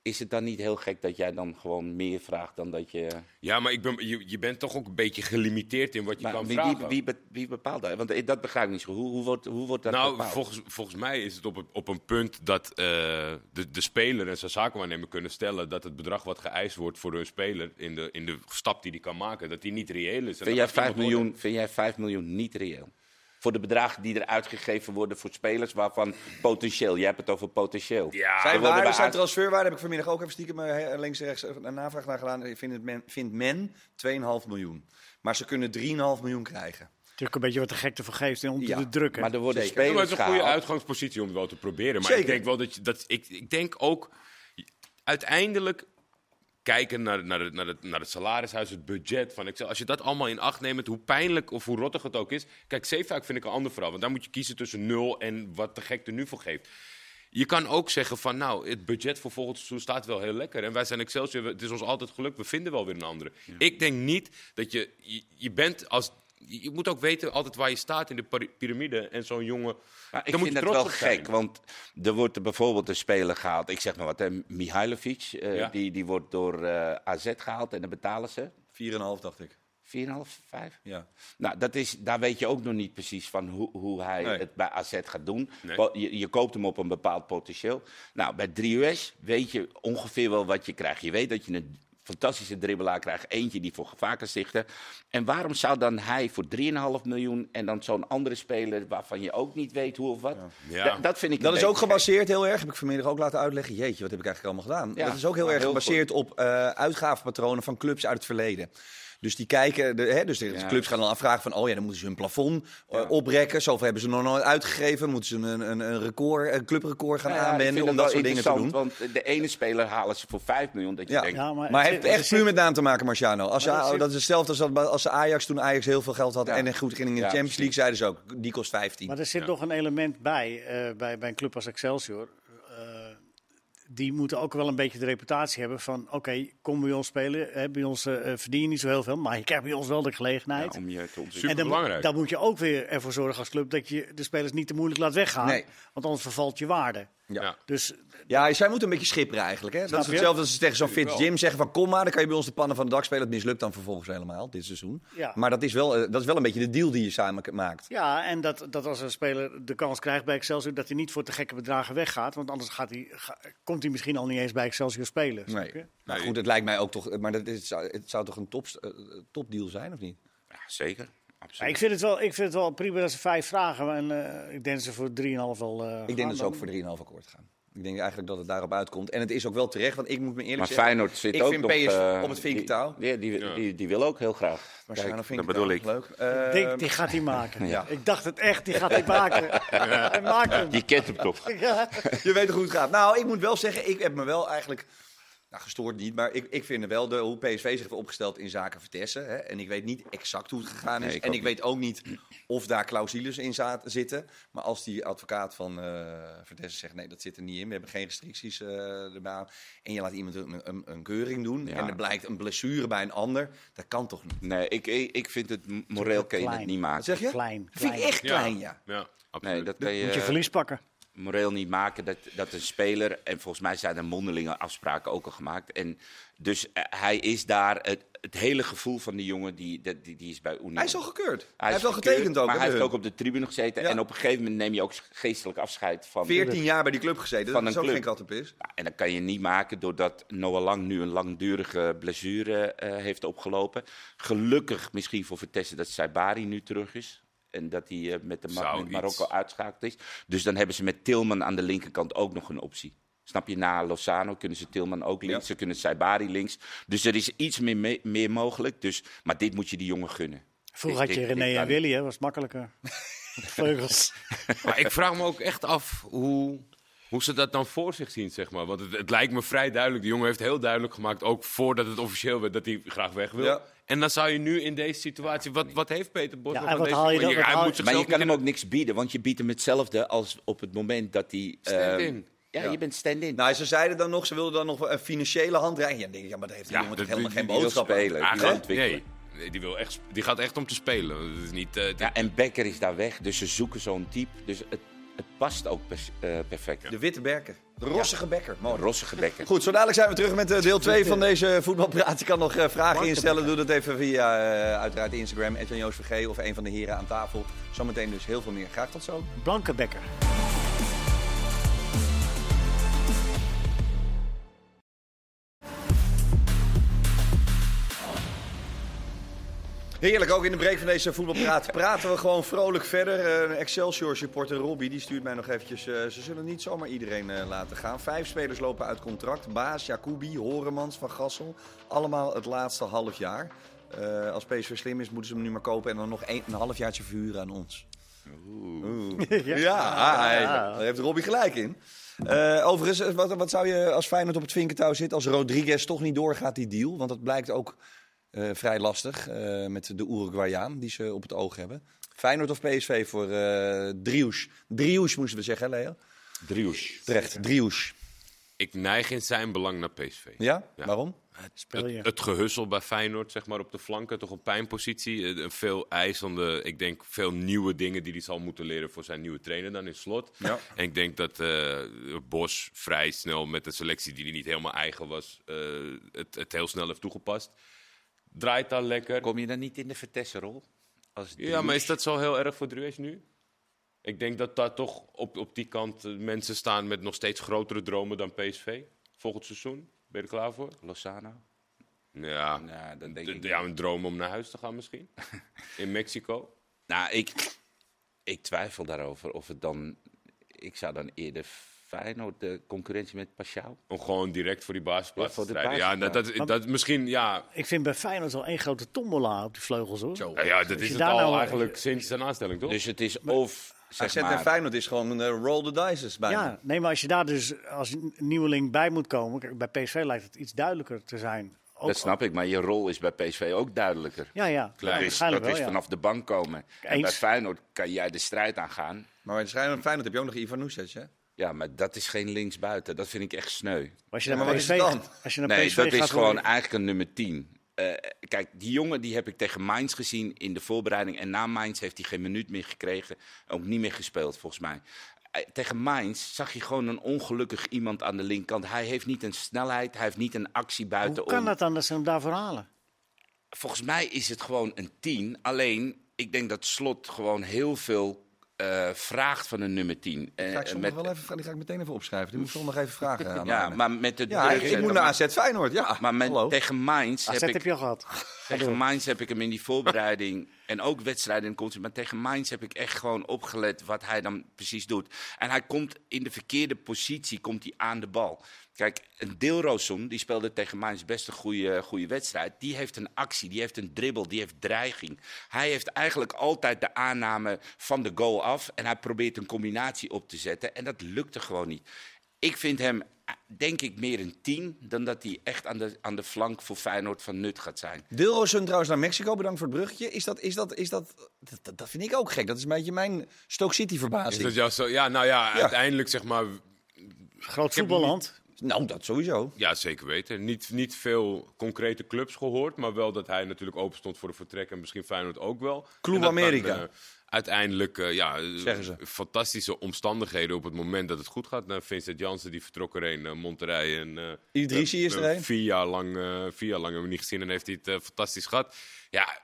is het dan niet heel gek dat jij dan gewoon meer vraagt dan dat je... Ja, maar ik ben, je, je bent toch ook een beetje gelimiteerd in wat je maar kan wie, vragen. Wie, wie, wie bepaalt dat? Want dat begrijp ik niet zo. Hoe, hoe, wordt, hoe wordt dat nou, bepaald? Volgens, volgens mij is het op, op een punt dat uh, de, de speler en zijn zaakwaarnemer kunnen stellen dat het bedrag wat geëist wordt voor hun speler in de, in de stap die die kan maken, dat die niet reëel is. Vind jij, vijf miljoen, vind jij vijf miljoen niet reëel? Voor de bedragen die er uitgegeven worden voor spelers waarvan potentieel. Jij hebt het over potentieel. Ja, zijn waarde, zijn transferwaarde heb ik vanmiddag ook even stiekem links en rechts een navraag naar gedaan. Vindt men, vindt men twee komma vijf miljoen. Maar ze kunnen drie komma vijf miljoen krijgen. Natuurlijk een beetje wat de gekte vergeeft om ja, te drukken. Maar er worden Zeker. spelers gehaald. Het is een goede uitgangspositie om het wel te proberen. Maar Zeker. ik denk wel dat, je, dat ik, ik denk ook uiteindelijk kijken naar, naar, het, naar, het, naar het salarishuis, het budget van Excel. Als je dat allemaal in acht neemt, hoe pijnlijk of hoe rottig het ook is. Kijk, Zeefuik vind ik een ander verhaal. Want daar moet je kiezen tussen nul en wat de gek er nu voor geeft. Je kan ook zeggen van, nou, het budget voor volgend seizoen staat wel heel lekker. En wij zijn Excelsior, het is ons altijd gelukt, we vinden wel weer een andere. Ja. Ik denk niet dat je, je, je bent als... Je moet ook weten altijd waar je staat in de piramide. En zo'n jongen... Maar ik dan vind moet je dat wel zijn. Gek, want er wordt er bijvoorbeeld een speler gehaald. Ik zeg maar wat, hè, Mihailovic. Uh, ja. die, die wordt door uh, A Z gehaald en dan betalen ze. vier komma vijf dacht ik. vier komma vijf, vijf? Ja. Nou, dat is, daar weet je ook nog niet precies van hoe, hoe hij nee. het bij A Z gaat doen. Nee. Je, je koopt hem op een bepaald potentieel. Nou, bij drie U S weet je ongeveer wel wat je krijgt. Je weet dat je een fantastische dribbelaar krijgt. Eentje die voor gevaar kan stichten. En waarom zou dan hij voor drie komma vijf miljoen... en dan zo'n andere speler waarvan je ook niet weet hoe of wat? Ja. Da- dat vind ik dat is ook gebaseerd heel erg. Heb ik vanmiddag ook laten uitleggen. Jeetje, wat heb ik eigenlijk allemaal gedaan? Ja, dat is ook heel erg heel gebaseerd goed. op uh, uitgavenpatronen van clubs uit het verleden. Dus die kijken, de, hè, dus de ja. clubs gaan dan afvragen van, oh ja, dan moeten ze hun plafond uh, ja. oprekken. Zoveel hebben ze nog nooit uitgegeven. Dan moeten ze een, een, een, record, een clubrecord gaan ja, aanwenden om dat soort dingen te doen. Want de ene speler halen ze voor vijf miljoen. Dat je ja. denkt. Ja, maar maar het heeft echt puur met naam te maken, Marciano. Als je, dat, dat is hetzelfde als, dat, als Ajax, toen Ajax heel veel geld had ja. en een goed ging in de ja, Champions League, zeiden ze ook, die kost vijftien. Maar er zit nog ja. een element bij, uh, bij, bij een club als Excelsior. Uh, Die moeten ook wel een beetje de reputatie hebben van... oké, okay, kom bij ons spelen. Hè, bij ons uh, verdien je niet zo heel veel. Maar je krijgt bij ons wel de gelegenheid. Ja, om je te ontzettend. En dan, belangrijk. dan moet je ook weer ervoor zorgen als club... dat je de spelers niet te moeilijk laat weggaan. Nee. Want anders vervalt je waarde. Ja, dus, ja, zij moeten een beetje schipperen eigenlijk. Hè? Dat is hetzelfde als ze tegen zo'n fit gym zeggen van kom maar, dan kan je bij ons de pannen van de dak spelen. Het mislukt dan vervolgens helemaal dit seizoen. Ja. Maar dat is, wel, dat is wel een beetje de deal die je samen maakt. Ja, en dat, dat als een speler de kans krijgt bij Excelsior, dat hij niet voor te gekke bedragen weggaat. Want anders gaat hij, ga, komt hij misschien al niet eens bij Excelsior spelen. Nee. Snap je? Nou goed, het lijkt mij ook toch... Maar dat is, het, zou, het zou toch een top, uh, topdeal zijn, of niet? Ja, zeker. Ja, ik, vind het wel, ik vind het wel prima dat ze vijf vragen. En, uh, ik denk dat ze voor drieënhalf al uh, Ik denk dan. dat ze ook voor drieënhalf akkoord gaan. Ik denk eigenlijk dat het daarop uitkomt. En het is ook wel terecht, want ik moet me eerlijk maar zeggen... Maar Feyenoord zit ik ook vind P S V uh, op het vinkentaal. Die, die, die, die, die wil ook heel graag. Marciano Vink, dat bedoel ik. Leuk. Uh, ik denk, die gaat hij maken. Ja. Ik dacht het echt, die gaat hij maken. Ja. Hij maakt hem. Je kent hem toch. Ja. Je weet hoe het gaat. Nou, ik moet wel zeggen, ik heb me wel eigenlijk... Nou, gestoord niet, maar ik, ik vind wel de, hoe P S V zich heeft opgesteld in zaken Vitesse. Hè? En ik weet niet exact hoe het gegaan is. Nee, ik en ik niet. weet ook niet of daar clausules in zaten, zitten. Maar als die advocaat van uh, Vitesse zegt, nee, dat zit er niet in. We hebben geen restricties uh, erbij aan. En je laat iemand een, een, een keuring doen. Ja. En er blijkt een blessure bij een ander. Dat kan toch niet? Nee, ik, ik vind het moreel kan je het niet maken. Zeg je? Klein. Vind ik echt klein, ja. ja. ja absoluut. Nee, dat kan je, moet je verlies pakken. Moreel niet maken dat, dat een speler... En volgens mij zijn er mondelinge afspraken ook al gemaakt. En dus uh, hij is daar... Het, het hele gevoel van die jongen, die, die, die is bij Union. Hij is al gekeurd. Hij, hij heeft al gekeurd, getekend ook. Maar hij heeft hun. ook op de tribune gezeten. Ja. En op een gegeven moment neem je ook geestelijk afscheid van... veertien jaar bij die club gezeten. Van dat is ook geen kattenpis. Ja, en dat kan je niet maken doordat Noah Lang nu een langdurige blessure uh, heeft opgelopen. Gelukkig misschien voor Vitesse dat Saibari nu terug is. En dat hij uh, met de Mar- met Marokko uitschakeld is. Dus dan hebben ze met Tilman aan de linkerkant ook nog een optie. Snap je, na Lozano kunnen ze Tilman ook links. Ja. Ze kunnen Saibari links. Dus er is iets meer, me- meer mogelijk. Dus, maar dit moet je die jongen gunnen. Vroeger had je René en Willy, hè? Was makkelijker. Vleugels. Maar ik vraag me ook echt af hoe... Hoe ze dat dan voor zich zien, zeg maar. Want het, het lijkt me vrij duidelijk. De jongen heeft heel duidelijk gemaakt, ook voordat het officieel werd, dat hij graag weg wil. Ja. En dan zou je nu in deze situatie... Wat, wat heeft Peter Bos ja, nog aan deze... Haal je dan, je, haal... moet maar je kan hem ook niks bieden, want je biedt hem hetzelfde als op het moment dat hij... Stand-in. Uh, ja, ja, je bent stand-in. Nou, ze zeiden dan nog, ze wilden dan nog een financiële handreiking. Ja, denk ik, ja, maar daar heeft de ja, jongen dat, helemaal die, geen die boodschap wil spelen. Die wil ontwikkelen. Nee. Die, wil echt, die gaat echt om te spelen. Dat is niet, uh, ja, en Becker is daar weg, dus ze zoeken zo'n type. Dus het... Het past ook perfect. De witte bekker. De rossige bekker. Mooi. De rossige bekker. Goed, zo dadelijk zijn we terug met deel twee van deze voetbalpraat. Je kan nog vragen instellen. Doe dat even via uh, uiteraard Instagram. at Jan Joos V G of een van de heren aan tafel. Zometeen dus heel veel meer. Graag tot zo. Blanke bekker. Heerlijk, ook in de break van deze voetbalpraat praten we gewoon vrolijk verder. Uh, Excelsior-supporter Robbie, die stuurt mij nog eventjes... Uh, ze zullen niet zomaar iedereen uh, laten gaan. Vijf spelers lopen uit contract. Baas, Jacobi, Horemans, Van Gassel. Allemaal het laatste half jaar. Uh, als P S V slim is, moeten ze hem nu maar kopen... en dan nog een, een halfjaartje verhuren aan ons. Oeh. Oeh. Ja, ja, ja, daar heeft Robbie gelijk in. Uh, overigens, wat, wat zou je als Feyenoord op het vinkentouw zitten... als Rodriguez toch niet doorgaat, die deal? Want dat blijkt ook... Uh, vrij lastig uh, met de Uruguayaan die ze op het oog hebben. Feyenoord of P S V voor uh, Dries. Dries moesten we zeggen, Leo? Dries. Terecht, Dries. Ik neig in zijn belang naar P S V. Ja? Ja. Waarom? Het, het, het gehussel bij Feyenoord, zeg maar, op de flanken. Toch een pijnpositie. Een veel eisende, ik denk, veel nieuwe dingen die hij zal moeten leren voor zijn nieuwe trainer dan in Slot. Ja. En ik denk dat uh, Bos vrij snel met een selectie die hij niet helemaal eigen was, uh, het, het heel snel heeft toegepast. Draait daar lekker. Kom je dan niet in de Vitesse-rol? Als ja, maar is dat zo heel erg voor Dries nu? Ik denk dat daar toch op, op die kant mensen staan met nog steeds grotere dromen dan P S V. Volgend seizoen. Ben je er klaar voor? Lozano? Ja, nou, dan denk d- ik ja een droom om naar huis te gaan misschien. In Mexico. Nou, ik, ik twijfel daarover. Of het dan... Ik zou dan eerder... Feyenoord, de concurrentie met Paschal. Om gewoon direct voor die basisplaats ja, te strijden. Ja, dat, dat, dat misschien, ja... Ik vind bij Feyenoord al één grote tombola op die vleugels, hoor. Ja, ja, dat is het al nou eigenlijk je... sinds zijn aanstelling, toch? Dus het is maar, of... Zeg A Z maar, en Feyenoord is gewoon een uh, roll the dices bijna. Ja, nee, maar als je daar dus als nieuweling bij moet komen... Kijk, bij P S V lijkt het iets duidelijker te zijn... Ook, dat snap ik, maar je rol is bij P S V ook duidelijker. Ja, ja. Klaar. Dus, dat wel, is ja. vanaf de bank komen. Eens. En bij Feyenoord kan jij de strijd aangaan. Maar bij Feyenoord heb je ook nog Ivan Nusic, hè? Ja, maar dat is geen linksbuiten. Dat vind ik echt sneu. Als je naar ja, P S V, dan? Als je naar nee, P S V dat gaat is gewoon worden... eigenlijk een nummer tien. Uh, kijk, die jongen die heb ik tegen Mainz gezien in de voorbereiding. En na Mainz heeft hij geen minuut meer gekregen. Ook niet meer gespeeld, volgens mij. tegen Mainz zag je gewoon een ongelukkig iemand aan de linkerkant. Hij heeft niet een snelheid, hij heeft niet een actie buitenom. Hoe kan dat anders hem daarvoor halen? Volgens mij is het gewoon een tien. Alleen, ik denk dat Slot gewoon heel veel uh, vraagt van een nummer tien. Uh, ga ik met... wel even, die ga ik meteen even opschrijven. Die moet zondag even vragen aan. Ja, maar met de ja, ik, ik moet naar A Z Feyenoord, ja. Maar met, tegen Mainz heb, heb je al gehad. Tegen Mainz heb ik hem in die voorbereiding en ook wedstrijden in de concept. Maar tegen Mainz heb ik echt gewoon opgelet wat hij dan precies doet. En hij komt in de verkeerde positie komt hij aan de bal. Kijk, een Dilrosun, die speelde tegen Mainz best een goede, goede wedstrijd. Die heeft een actie, die heeft een dribbel, die heeft dreiging. Hij heeft eigenlijk altijd de aanname van de goal af. En hij probeert een combinatie op te zetten. En dat lukte gewoon niet. Ik vind hem, denk ik, meer een tien dan dat hij echt aan de, aan de flank voor Feyenoord van nut gaat zijn. Dilrosun trouwens naar Mexico, bedankt voor het bruggetje. Is dat, is dat, is dat, dat, dat vind ik ook gek. Dat is een beetje mijn Stoke City-verbazing. Is dat jou zo? Ja, nou ja, ja, uiteindelijk zeg maar... Groot voetballand. Nou, dat sowieso. Ja, zeker weten. Niet, niet veel concrete clubs gehoord, maar wel dat hij natuurlijk open stond voor de vertrek en misschien Feyenoord ook wel. Club Amerika. Dan, uh, uiteindelijk, uh, ja, fantastische omstandigheden op het moment dat het goed gaat. Nou, Vincent Janssen die vertrok er een, uh, Monterrey en uh, Idrissi uh, is er een. Vier jaar lang, uh, vier jaar lang hebben we niet gezien en heeft hij het uh, fantastisch gehad. Ja.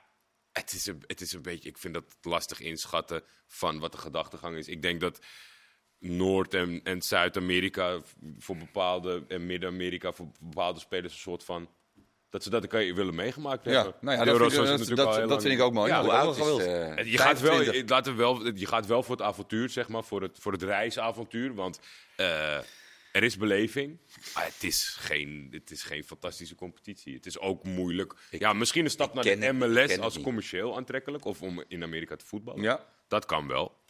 Het is, een, het is een beetje, ik vind dat lastig inschatten van wat de gedachtegang is. Ik denk dat Noord- en, en Zuid-Amerika voor bepaalde en Midden-Amerika voor bepaalde spelers een soort van dat ze dat een keer willen meegemaakt hebben. Ja, nou ja, dat, vind ik, dat, dat, dat lang... vind ik ook mooi. Ja, ja, dat is, uh, je, gaat wel, je, laat er wel, je gaat wel voor het avontuur, zeg maar, voor het, voor het reisavontuur, want uh, er is beleving. Maar het is geen, het is geen fantastische competitie. Het is ook moeilijk. Ik, ja, misschien een stap naar de M L S als commercieel aantrekkelijk of om in Amerika te voetballen. Ja. Dat kan wel.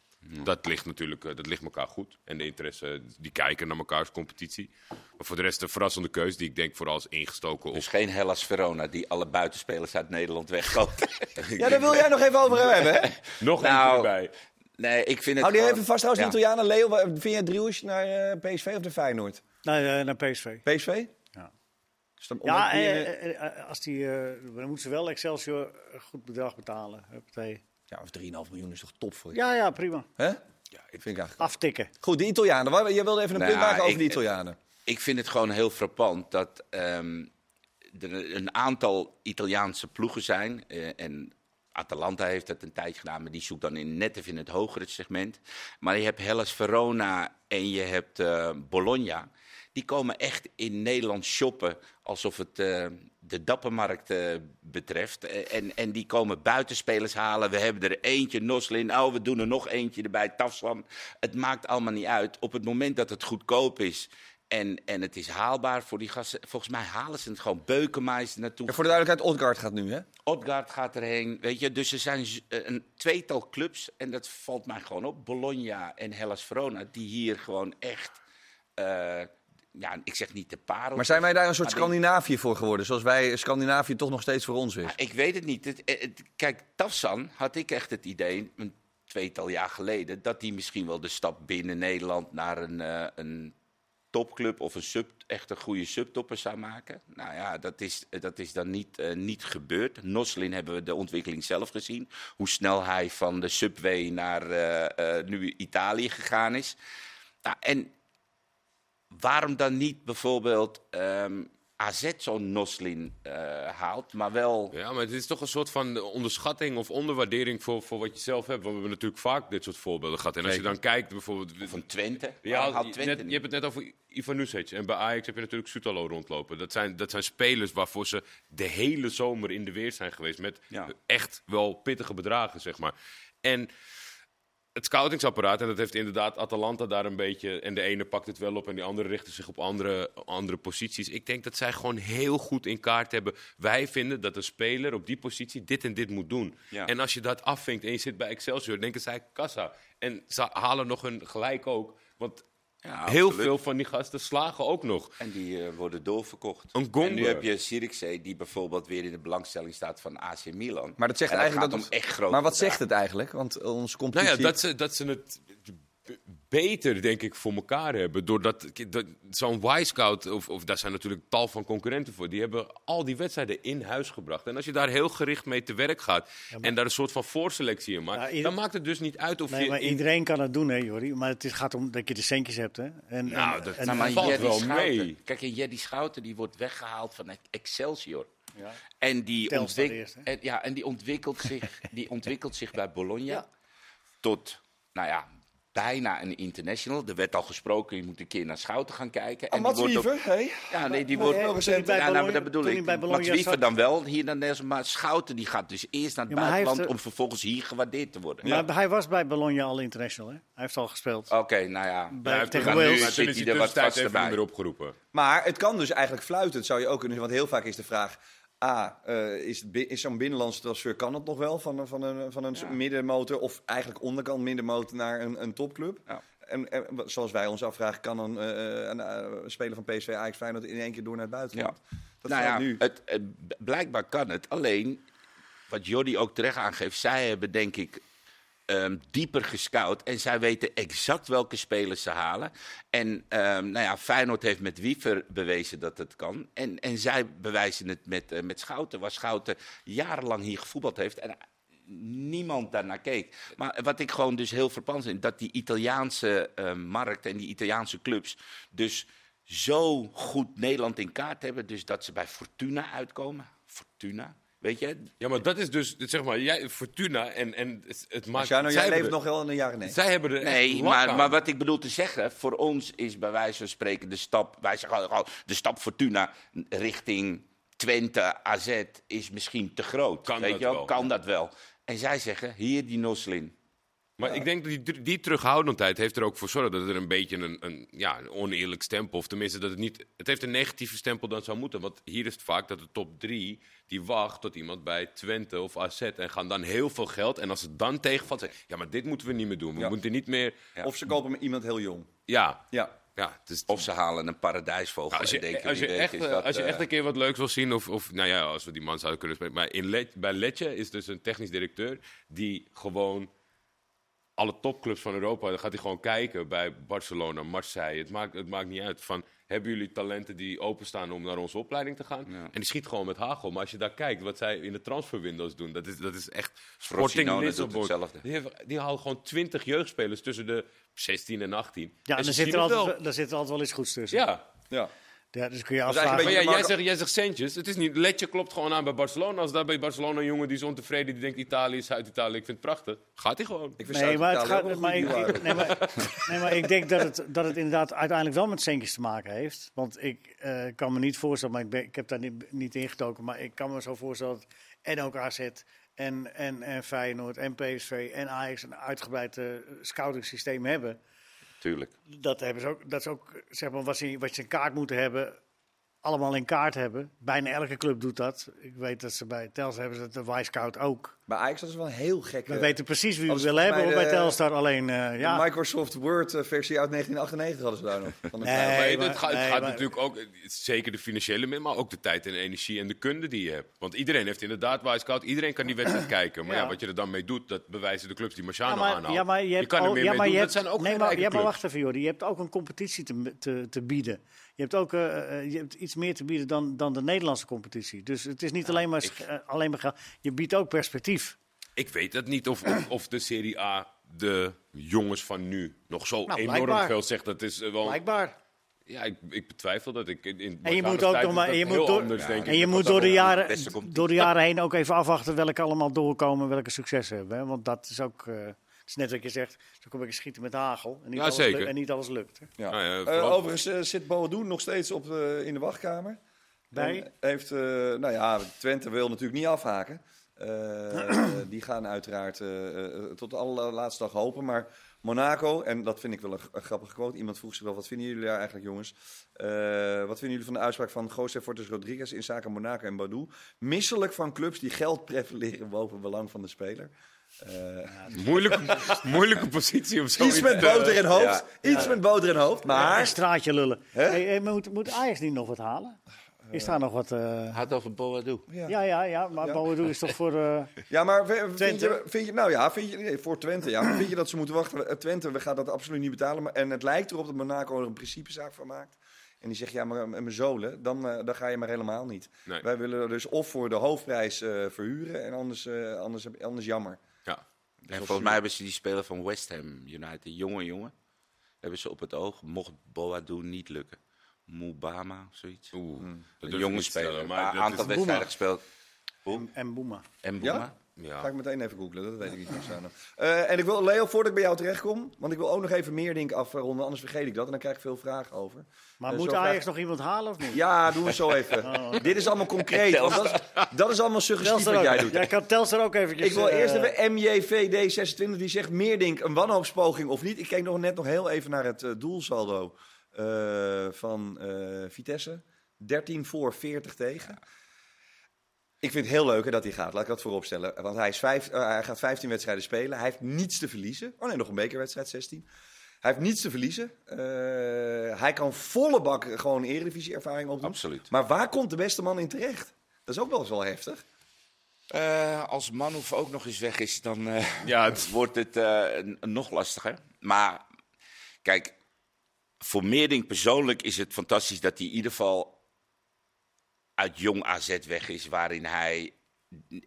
Dat ligt natuurlijk, dat ligt elkaar goed. En de interesse, die kijken naar elkaars competitie. Maar voor de rest een verrassende keus die ik denk vooral is ingestoken. Dus op... geen Hellas Verona die alle buitenspelers uit Nederland wegkoopt. Ja, daar wil jij nog even over hebben, hè? Nog nou, eentje erbij. Nee, ik vind het... Hou die even vast trouwens, ja. De Italianen. Leo, vind jij Drieus naar uh, P S V of naar Feyenoord? Nee, naar P S V. P S V? Ja. Dus dan ja, die, eh, als die, uh, dan moeten ze wel Excelsior een goed bedrag betalen. Huppatee. Ja, of drieënhalf miljoen is toch top voor je? Ja, ja, prima. Hè? Ja, ik vind eigenlijk... Aftikken. Goed, de Italianen. Jij wilde even een nou, punt maken over ik, de Italianen. Ik vind het gewoon heel frappant dat um, er een aantal Italiaanse ploegen zijn. Uh, en Atalanta heeft dat een tijdje gedaan, maar die zoekt dan in, net even in het hogere segment. Maar je hebt Hellas Verona en je hebt uh, Bologna. Die komen echt in Nederland shoppen alsof het uh, de dappermarkt uh, betreft. En, en die komen buitenspelers halen. We hebben er eentje, Noslin. Oh, we doen er nog eentje erbij, Tafslam. Het maakt allemaal niet uit. Op het moment dat het goedkoop is en, en het is haalbaar voor die gasten... Volgens mij halen ze het gewoon Beukenmeister naartoe. En voor de duidelijkheid, Odgaard gaat nu, hè? Odgaard gaat erheen. Weet je, dus er zijn een tweetal clubs, en dat valt mij gewoon op. Bologna en Hellas Verona, die hier gewoon echt... Uh, Ja, ik zeg niet de parel. Maar zijn wij daar een soort Scandinavië voor geworden? Zoals wij Scandinavië toch nog steeds voor ons is? Ja, ik weet het niet. Het, het, kijk, Tafsan had ik echt het idee, een tweetal jaar geleden... dat hij misschien wel de stap binnen Nederland naar een, uh, een topclub... of een sub, echt een goede subtopper zou maken. Nou ja, dat is, dat is dan niet, uh, niet gebeurd. Noslin hebben we de ontwikkeling zelf gezien. Hoe snel hij van de Subway naar uh, uh, nu Italië gegaan is. Nou, en... Waarom dan niet bijvoorbeeld um, A Z zo'n Noslin uh, haalt, maar wel... Ja, maar het is toch een soort van onderschatting of onderwaardering voor, voor wat je zelf hebt. Want we hebben natuurlijk vaak dit soort voorbeelden gehad. En als je dan kijkt bijvoorbeeld... Van Twente. Ja, haalt, haalt Twente net, je hebt het net over Ivan Nusic. En bij Ajax heb je natuurlijk Sutalo rondlopen. Dat zijn, dat zijn spelers waarvoor ze de hele zomer in de weer zijn geweest. Met ja. echt wel pittige bedragen, zeg maar. En... Het scoutingsapparaat, en dat heeft inderdaad Atalanta daar een beetje... en de ene pakt het wel op en die andere richten zich op andere, andere posities. Ik denk dat zij gewoon heel goed in kaart hebben. Wij vinden dat een speler op die positie dit en dit moet doen. Ja. En als je dat afvinkt en je zit bij Excelsior, denken zij kassa. En ze halen nog een gelijk ook, want... Ja, heel veel van die gasten slagen ook nog. En die uh, worden doorverkocht. En nu heb je Sadiq, die bijvoorbeeld weer in de belangstelling staat van A C Milan. Maar dat zegt en eigenlijk dat om echt groot. Maar wat bedragen. Zegt het eigenlijk? Want onze competitie. Nou ja, dat ze, dat ze het beter, denk ik, voor elkaar hebben. Doordat dat, zo'n Wyscout, of, of daar zijn natuurlijk tal van concurrenten voor, die hebben al die wedstrijden in huis gebracht. En als je daar heel gericht mee te werk gaat ja, maar, en daar een soort van voorselectie in maakt, nou, ieder... dan maakt het dus niet uit of nee, je... Maar in... Iedereen kan het doen, hè, Jordi. Maar het gaat om dat je de centjes hebt, hè. En, nou, dat en, nou, maar valt wel mee. Kijk, Jerry Schouten, die wordt weggehaald van Excelsior. Ja. En, die ontwik- eerst, en, ja, en die ontwikkelt zich, die ontwikkelt zich bij Bologna ja. tot, nou ja, bijna een international. Er werd al gesproken, je moet een keer naar Schouten gaan kijken. En Mats Wiever, hé? Ja, nee, die wordt... Dat bedoel ik. Mats Wiever dan wel, hier dan nergens. Maar Schouten die gaat dus eerst naar het ja, buitenland er... om vervolgens hier gewaardeerd te worden. Ja. Maar hij was bij Bologna al international, hè? Hij heeft al gespeeld. Oké, okay, nou ja. Bij, ja tegen Wales. Nu zit hij er wat vaster bij. Meer opgeroepen. Maar het kan dus eigenlijk fluitend, zou je ook kunnen. Want heel vaak is de vraag... A, uh, is, is zo'n binnenlandse transfer, kan het nog wel van, van een, van een ja. middenmotor of eigenlijk onderkant middenmotor naar een, een topclub? Ja. En, en zoals wij ons afvragen, kan een, uh, een uh, speler van P S V, Ajax, Feyenoord in één keer door naar het buitenland? Ja. Dat nou ja, nu. Het, het, blijkbaar kan het. Alleen, wat Jordi ook terecht aangeeft, zij hebben denk ik um, dieper gescout en zij weten exact welke spelers ze halen. En um, nou ja, Feyenoord heeft met Wiever bewezen dat het kan. En, en zij bewijzen het met, uh, met Schouten, waar Schouten jarenlang hier gevoetbald heeft. En niemand daarnaar keek. Maar wat ik gewoon dus heel verpand vind, dat die Italiaanse uh, markt en die Italiaanse clubs dus zo goed Nederland in kaart hebben. Dus dat ze bij Fortuna uitkomen. Fortuna. Weet je? Ja, maar dat is dus, zeg maar, jij, Fortuna en, en het maakt... Marciano, jij leeft nog wel in de jaren negentig. Zij hebben er Nee, maar, maar wat ik bedoel te zeggen, voor ons is bij wijze van spreken de stap... Wij zeggen, oh, de stap Fortuna richting Twente, A Z is misschien te groot. Kan, weet dat, je wel. kan dat wel. En zij zeggen, hier die Noslin. Maar ja. ik denk dat die, die terughoudendheid heeft er ook voor zorgen dat er een beetje een, een, ja, een oneerlijk stempel... of tenminste, dat het niet... Het heeft een negatieve stempel dan zou moeten. Want hier is het vaak dat de top drie... die wacht tot iemand bij Twente of A Z en gaan dan heel veel geld. En als het dan tegenvalt, zeggen ja, maar dit moeten we niet meer doen. We ja. moeten niet meer... Ja. Of ze kopen met iemand heel jong. Ja. ja. ja dus of ze halen een paradijsvogel. Nou, als je, en denken, als je, echt, is dat, als je uh... echt een keer wat leuks wil zien, of, of nou ja, als we die man zouden kunnen spreken. Maar in Le- bij Letje is dus een technisch directeur die gewoon... alle topclubs van Europa, dan gaat hij gewoon kijken bij Barcelona, Marseille. Het maakt, het maakt niet uit van, hebben jullie talenten die openstaan om naar onze opleiding te gaan? Ja. En die schiet gewoon met hagel. Maar als je daar kijkt, wat zij in de transferwindows doen, dat is, dat is echt Sporting Lissabon. Die, die halen gewoon twintig jeugdspelers tussen de zestien en achttien. Ja, en daar zit, zit er altijd wel iets goeds tussen. Ja, ja. Ja, dus kun je afvragen. Maar ja, jij, zegt, jij zegt centjes. Het is niet. Letje klopt gewoon aan bij Barcelona. Als daar bij Barcelona een jongen die is ontevreden, die denkt Italië, Zuid-Italië, ik vind het prachtig. Gaat hij gewoon. Ik vind nee, maar het gaat, maar ik, ik, nee, maar, nee, maar ik denk dat het, dat het inderdaad uiteindelijk wel met centjes te maken heeft. Want ik uh, kan me niet voorstellen, maar ik, ben, ik heb daar niet, niet in getoken, maar ik kan me zo voorstellen dat en ook A Z en, en, en Feyenoord en P S V en Ajax een uitgebreid uh, scoutingssysteem hebben. Tuurlijk. Dat hebben ze ook, dat is ook zeg maar, wat ze, wat ze in kaart moeten hebben, allemaal in kaart hebben. Bijna elke club doet dat. Ik weet dat ze bij Telstar hebben ze de Wyscout ook. Bij Ajax is wel heel gek. We uh, weten precies wie we willen hebben de, bij Telstar alleen. Uh, ja. Microsoft Word versie uit negentien achtennegentig hadden ze daar nog. Van de nee, maar, nee, maar, het gaat, nee, het gaat maar, natuurlijk ook, zeker de financiële min, maar ook de tijd en de energie en de kunde die je hebt. Want iedereen heeft inderdaad Wyscout, iedereen kan die wedstrijd kijken. Maar ja. ja, wat je er dan mee doet, dat bewijzen de clubs die Marciano ja, aanhaalt. Ja, maar je, hebt je kan er meer ja, mee doen, je hebt, dat zijn ook nee, geen maar, ja, maar wacht even, Jordi. Je hebt ook een competitie te, te, te bieden. Je hebt ook uh, je hebt iets meer te bieden dan, dan de Nederlandse competitie. Dus het is niet ja, alleen maar ik, alleen maar je biedt ook perspectief. Ik weet het niet of, of, of de Serie A de jongens van nu nog zo nou, enorm blijkbaar. veel zegt. Dat is wel. Blijkbaar. Ja, ik, ik betwijfel dat. Ik, in en je moet ook nog maar. Je moet door, anders, ja, en je moet door de, jaren, door de jaren heen ook even afwachten welke allemaal doorkomen, welke successen hebben. Hè? Want dat is ook. Uh, Het is net wat je zegt, zo kom ik schieten met hagel en niet, ja, alles, lukt, en niet alles lukt. Hè? Ja. Nou ja, uh, overigens uh, zit Boadou nog steeds op de, in de wachtkamer. Bij? En heeft, uh, nou ja, Twente wil natuurlijk niet afhaken. Uh, die gaan uiteraard uh, uh, tot de allerlaatste dag hopen. Maar Monaco, en dat vind ik wel een, g- een grappige quote. Iemand vroeg zich wel, wat vinden jullie daar eigenlijk, jongens? Uh, wat vinden jullie van de uitspraak van José Fortes Rodriguez in zaken Monaco en Boadou? Misselijk van clubs die geld prevaleren boven belang van de speler. Uh, ja, moeilijke, moeilijke positie om zoiets. Iets met boter en hoofd. Ja. Iets ja. met boter en hoofd. Maar ja, een straatje lullen. Huh? Hey, hey, moet, moet Ajax niet nog wat halen? Is daar nog wat... Uh... Had over Boadu. Ja, ja, ja, ja maar ja. Boadu is toch voor uh... Ja, maar vind je, vind je... Nou ja, vind je, nee, voor Twente. Ja. Vind je dat ze moeten wachten? Twente, we gaan dat absoluut niet betalen. Maar, en het lijkt erop dat Monaco er een principezaak van maakt. En die zegt, ja, maar mijn zolen, dan, uh, dan ga je maar helemaal niet. Nee. Wij willen dus of voor de hoofdprijs uh, verhuren en anders, uh, anders, anders jammer. Ja. Dus en volgens mij hebben ze die speler van West Ham United, jonge jongen, hebben ze op het oog. Mocht Boadu niet lukken. Mubama, zoiets. Oeh, hmm. Een jonge speler, een aantal wedstrijden gespeeld. En Bouma. En Bouma. Ja? Ja. Ga ik meteen even googlen, dat weet ik niet. Uh, en ik wil, Leo, voordat ik bij jou terechtkom, want ik wil ook nog even Meerdink afronden, anders vergeet ik dat en dan krijg ik veel vragen over. Maar uh, moet Ajax nog iemand halen of niet? Ja, doen we zo even. Oh. Dit is allemaal concreet, want dat, dat is allemaal suggestief wat jij doet. Jij kan Telstar ook even. Ik wil uh, eerst even M J V D zesentwintig, die zegt Meerdink een wanhoopspoging of niet. Ik keek nog net nog heel even naar het uh, doelsaldo uh, van uh, Vitesse. dertien voor, veertig tegen. Ja. Ik vind het heel leuk hè, dat hij gaat, laat ik dat voorop stellen. Want hij, is vijf, uh, hij gaat vijftien wedstrijden spelen, hij heeft niets te verliezen. Oh nee, nog een bekerwedstrijd, zestien. Hij heeft niets te verliezen. Uh, hij kan volle bak gewoon eredivisie-ervaring opdoen. Absoluut. Maar waar komt de beste man in terecht? Dat is ook wel eens wel heftig. Uh, als Manhoef ook nog eens weg is, dan uh, ja, het... wordt het uh, nog lastiger. Maar kijk, voor Meerdink persoonlijk is het fantastisch dat hij in ieder geval... uit jong A Z weg is, waarin hij...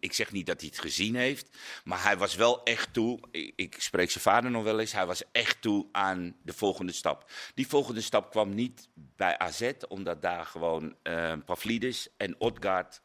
Ik zeg niet dat hij het gezien heeft, maar hij was wel echt toe... Ik, ik spreek zijn vader nog wel eens. Hij was echt toe aan de volgende stap. Die volgende stap kwam niet bij A Z, omdat daar gewoon uh, Pavlidis en Odgaard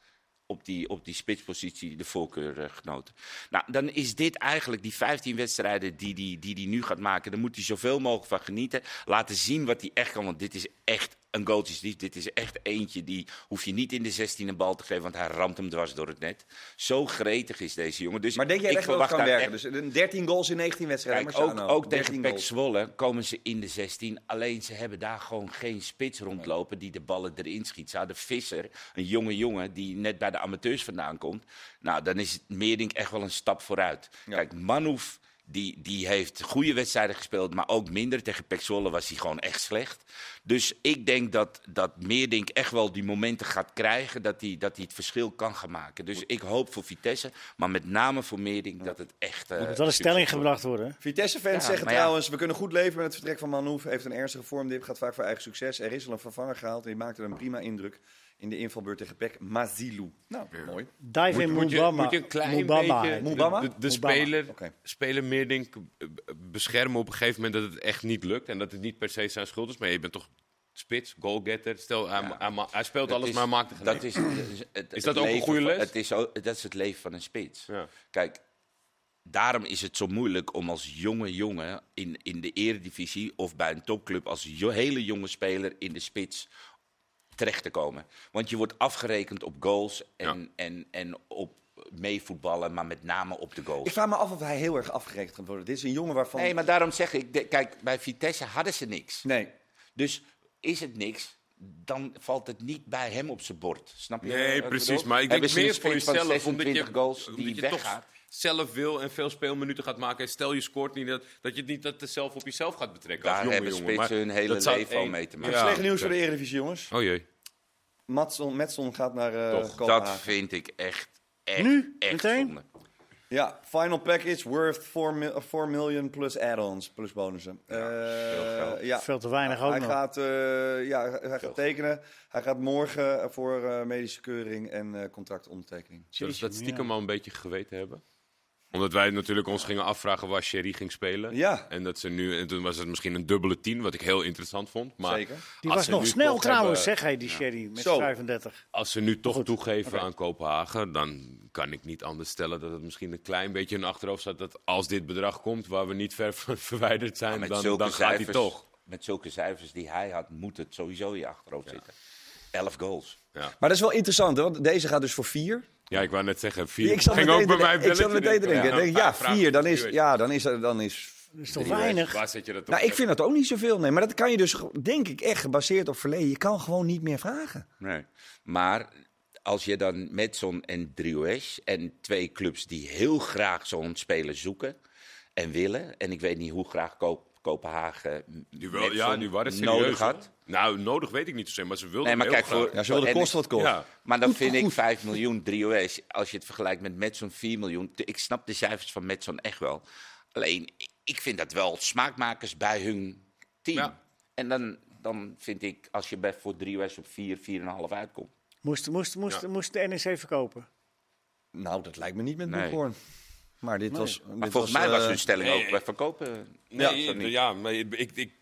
op die, op die spitspositie de voorkeur uh, genoten. Nou, dan is dit eigenlijk die vijftien wedstrijden die hij die, die die nu gaat maken. Daar moet hij zoveel mogelijk van genieten. Laten zien wat hij echt kan, want dit is echt... Een goaltje is lief. Dit is echt eentje die hoef je niet in de zestiende bal te geven, want hij ramt hem dwars door het net. Zo gretig is deze jongen. Dus maar denk jij echt dat het kan werken? Echt... Dus dertien goals in negentien wedstrijden. Kijk, ook ook tegen Pec Zwolle komen ze in de zestien. Alleen ze hebben daar gewoon geen spits rondlopen die de ballen erin schiet. Ze hadden Visser, een jonge jongen die net bij de amateurs vandaan komt. Nou, dan is Meerdink echt wel een stap vooruit. Ja. Kijk, Manhoef... Die, die heeft goede wedstrijden gespeeld, maar ook minder. Tegen Pec Zwolle was hij gewoon echt slecht. Dus ik denk dat, dat Meerdink echt wel die momenten gaat krijgen... dat hij, dat hij het verschil kan gaan maken. Dus ik hoop voor Vitesse, maar met name voor Meerdink dat het echt... Uh, Moet het wel een stelling gebracht worden. Vitesse-fans ja, zeggen trouwens... Ja. We kunnen goed leven met het vertrek van Manhoef. Heeft een ernstige vormdip, gaat vaak voor eigen succes. Er is al een vervanger gehaald en die maakte een prima indruk... in de invalbeurt tegen Pec Mazilou. Nou, ja. Mooi. Divin moet, moet, je, moet je een klein Mubama. beetje... Mubama? De, de, de speler, okay. speler Meerdink beschermen op een gegeven moment dat het echt niet lukt... en dat het niet per se zijn schuld is. Maar je bent toch spits, goalgetter. Stel, ja. hij, hij, hij speelt dat alles, is, maar maakt het dat is, is, het, is dat het ook een goede les? Van, het is ook, dat is het leven van een spits. Ja. Kijk, daarom is het zo moeilijk om als jonge jongen in, in de eredivisie... of bij een topclub als jo- hele jonge speler in de spits... terecht te komen. Want je wordt afgerekend op goals en, ja. en, en op meevoetballen, maar met name op de goals. Ik vraag me af of hij heel erg afgerekend gaat worden. Dit is een jongen waarvan... Nee, maar daarom zeg ik, de, kijk, bij Vitesse hadden ze niks. Nee. Dus is het niks, dan valt het niet bij hem op zijn bord. Snap je? Nee, precies. Maar ik denk meer voor jezelf, omdat je goals die weggaat. Zelf wil en veel speelminuten gaat maken. En stel je scoort niet, dat, dat je het niet dat zelf op jezelf gaat betrekken. Daar als jonge, hebben spitsen hun hele leven al mee te maken. Ja. Slecht nieuws voor de Eredivisie, jongens. Oh jee. Matson, Matson gaat naar uh, Toch, Kopenhagen. Dat vind ik echt, echt, nu? echt meteen? zonde. Ja, final package worth four million plus add-ons, plus bonussen. Ja, uh, veel, ja. veel te weinig ook hij nog. Gaat, uh, ja, hij veel. gaat tekenen. Hij gaat morgen voor uh, medische keuring en uh, contractondertekening. Zullen ze dat stiekem al een beetje geweten hebben? Omdat wij natuurlijk ons gingen afvragen waar Sherry ging spelen. Ja. En, dat ze nu, en toen was het misschien een dubbele tien, wat ik heel interessant vond. Maar zeker. Die was nog snel trouwens, hebben, zeg hij, die ja. Sherry met Zo. vijfendertig. Als ze nu toch Goed. toegeven okay. aan Kopenhagen, dan kan ik niet anders stellen dat het misschien een klein beetje in achterhoofd staat. Dat als dit bedrag komt, waar we niet ver verwijderd zijn, dan, dan gaat cijfers, hij toch. Met zulke cijfers die hij had, moet het sowieso in je achterhoofd ja. zitten. Elf goals. Ja. Maar dat is wel interessant, want deze gaat dus voor vier. Ja, ik wou net zeggen, vier. Ik zat ging ook bij mij Ik zat meteen te denken. Ja, ja, ja, vier, dan is... Ja, dan is... Dan is dat is toch weinig? Waar zet je dat op? Nou, ik vind dat ook niet zoveel. Nee, maar dat kan je dus, denk ik, echt gebaseerd op verleden. Je kan gewoon niet meer vragen. Nee. Maar als je dan Matson en Dries en twee clubs die heel graag zo'n speler zoeken en willen... En ik weet niet hoe graag Koop... Kopenhagen nu wel, ja, nu waren het serieus, nodig had. Hoor. Nou, nodig weet ik niet zozeer, maar ze wilden nee, maar heel kijk, graag. Voor, ja, ze wilden kost wat kost. Ja. Maar dan goed, vind goed. ik vijf miljoen, drie O S, als je het vergelijkt met Metson vier miljoen. Ik snap de cijfers van Metson echt wel. Alleen, ik vind dat wel smaakmakers bij hun team. Ja. En dan, dan vind ik, als je bij voor drie O S op vier, vier komma vijf uitkomt. Moest, moest, moest, ja. moest de N E C verkopen? Nou, dat lijkt me niet met Boekhoorn. Nee. Maar, dit nee. was, dit maar volgens was, mij was hun uh, stelling nee, ook bij verkopen. Nee, nee ja, maar ik, ik,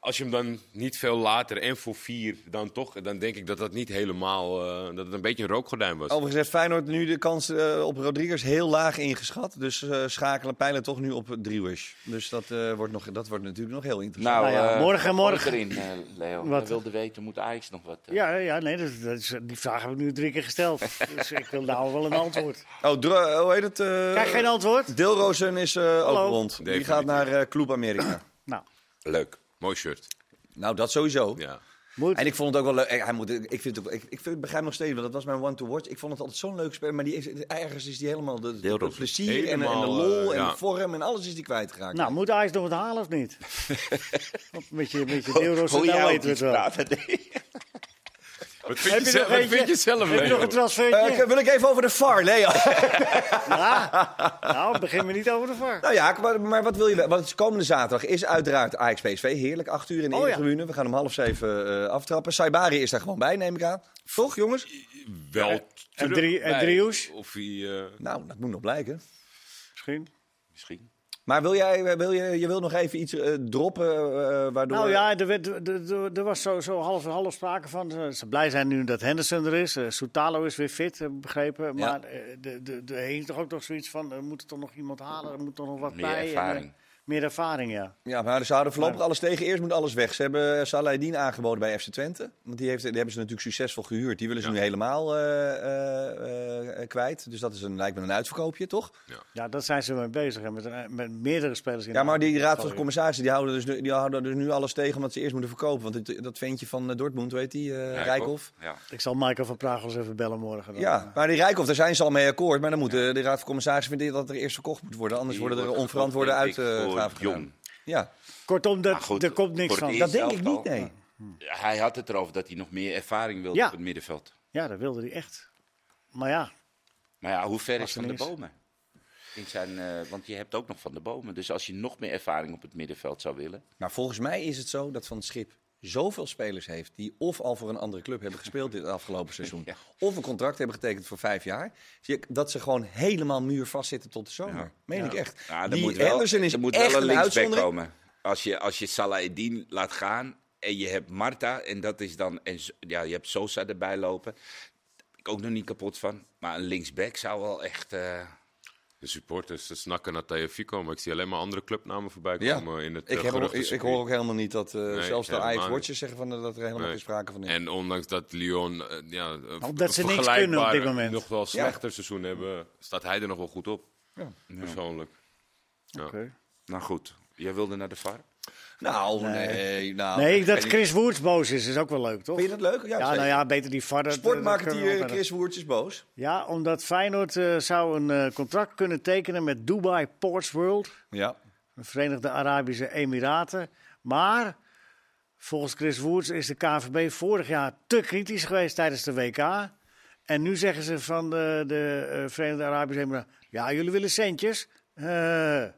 als je hem dan niet veel later en voor vier dan toch, dan denk ik dat dat niet helemaal, uh, dat het een beetje een rookgordijn was. Overigens heeft Feyenoord nu de kans uh, op Rodriguez heel laag ingeschat, dus uh, schakelen pijlen toch nu op Driewish. Dus dat, uh, wordt nog, dat wordt natuurlijk nog heel interessant. Nou, nou ja, uh, morgen, morgen. Erin, uh, Leo. Wat? We wilden weten, moet Ajax nog wat? Uh... Ja, ja, nee, dat, dat is, die vraag heb ik nu drie keer gesteld. Dus ik wil nou wel een antwoord. Oh, dro- hoe heet het? Uh, Krijg geen antwoord? Dilrosun is uh, ook rond. Die gaat naar uh, Club Amerika. Nou, leuk. Mooi shirt. Nou, dat sowieso. Ja. Moet. En ik vond het ook wel leuk. Hij moet, ik, vind het ook, ik, ik, ik begrijp nog steeds, want dat was mijn one to watch. Ik vond het altijd zo'n leuk spel. Maar die is, ergens is die helemaal de, de, de plezier helemaal, en, en de lol uh, en ja. de vorm en alles is die kwijtgeraakt. Nou, moet Ajax nog wat halen of niet? Met je, met je Deelroos en nou weten we het wel. Praten, nee. Wat vind je, je, zelf, wat vind je zelf? Heb je nog een transfertje? Uh, wil ik even over de V A R, Leo? ja, nou, begin me niet over de V A R. Nou ja, maar, maar wat wil je? Want komende zaterdag is uiteraard Ajax P S V. Heerlijk, acht uur in de oh, Eretribune. Ja. We gaan om half zeven uh, aftrappen. Saibari is daar gewoon bij, neem ik aan. Toch, jongens? Wel. Ja, en drie, en Drieus? Of hij, uh... Nou, dat moet nog blijken. Misschien. Misschien. Maar wil jij, wil je, je wil nog even iets uh, droppen? Uh, waardoor... Nou ja, er, werd, er, er, er was zo, zo half en half sprake van. Ze, ze blij zijn nu dat Henderson er is. Uh, Soutalo is weer fit, heb ik begrepen. Maar er hing toch ook nog zoiets van, er moet er toch nog iemand halen? Er moet toch nog wat meer bij. Ervaring. En, uh, meer ervaring, ja. Ja, maar ze houden voorlopig maar... alles tegen. Eerst moet alles weg. Ze hebben Saladin aangeboden bij F C Twente. Want die, heeft, die hebben ze natuurlijk succesvol gehuurd. Die willen ze ja. nu helemaal uh, uh, uh, kwijt. Dus dat is een, lijkt me een uitverkoopje, toch? Ja, ja daar zijn ze mee bezig. Hè. Met, een, met meerdere spelers in. Ja, maar die raad van commissarissen die houden, dus nu, die houden dus nu alles tegen omdat ze eerst moeten verkopen. Want het, dat ventje van Dortmund, weet die, uh, ja, Rijkoff. Ja. Ik zal Michael van Praagels even bellen morgen. Dan. Ja, maar die Rijkoff, daar zijn ze al mee akkoord. Maar dan moet ja. de, de raad van commissarissen vinden dat er eerst verkocht moet worden. Anders die worden er onverantwoorde uit... Uh, Jong. Ja. Kortom, dat, goed, er komt niks van. Dat denk ik niet, nee. Ja. Hij had het erover dat hij nog meer ervaring wilde ja. op het middenveld. Ja, dat wilde hij echt. Maar ja. Maar ja, hoe ver is Van der Bomen? In zijn, uh, want je hebt ook nog Van der Bomen. Dus als je nog meer ervaring op het middenveld zou willen. Maar volgens mij is het zo dat Van het Schip zoveel spelers heeft die of al voor een andere club hebben gespeeld dit afgelopen seizoen, ja. of een contract hebben getekend voor vijf jaar, dat ze gewoon helemaal muurvast zitten tot de zomer. Ja. Meen ja. ik echt. Ja, die moet wel, Henderson is er moet echt wel een linksback komen. Als je, als je Salah-Eddin laat gaan en je hebt Marta en dat is dan en ja, je hebt Sosa erbij lopen. Ik ook nog niet kapot van, maar een linksback zou wel echt. Uh... De supporters ze snakken naar Taia Fico, maar ik zie alleen maar andere clubnamen voorbij komen. Ja. In het, ik, heb ook, ik, ik hoor ook helemaal niet dat uh, nee, zelfs de Ajax-watchers zeggen van, uh, dat er helemaal nee. geen sprake van is. En ondanks dat Lyon uh, ja, dat ze niks kunnen op dit moment. Nog wel slechter ja. seizoen hebben, staat hij er nog wel goed op. Ja. Persoonlijk. Ja. Oké. Okay. Nou goed, jij wilde naar de V A R? Nou, nee. Nee, nou, nee dat Chris Woerts boos is, is ook wel leuk, toch? Vind je dat leuk? Ja, ja nou ja, beter die V A R. Sport maakt die Chris Woerts is boos. Ja, omdat Feyenoord uh, zou een uh, contract kunnen tekenen met Dubai Ports World. Ja. De Verenigde Arabische Emiraten. Maar volgens Chris Woerts is de K N V B vorig jaar te kritisch geweest tijdens de W K. En nu zeggen ze van de, de uh, Verenigde Arabische Emiraten... Ja, jullie willen centjes. Uh... Ja.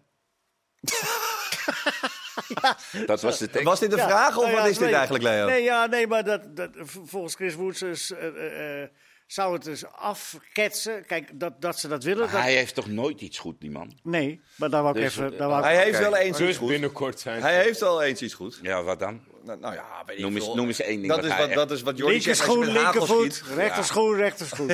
Dat was, de was dit de ja. vraag of nou ja, wat is dit eigenlijk, Leo? Nee, ja, nee maar dat, dat, volgens Chris Woerts uh, uh, uh, zou het dus afketsen. Kijk, dat, dat ze dat willen. Dat... Hij heeft toch nooit iets goed, die man? Nee, maar daar wou ik dus, even... Daar wou hij ik... heeft wel eens dus iets goed. Binnenkort zijn. Hij heeft wel eens iets goed. Ja, wat dan? Nou, nou ja, weet noem, eens, noem eens één ding. Dat, wat is, wat, dat is wat Jordi zegt. Linkerschoen, linkervoet, rechterschoen, rechterschoen.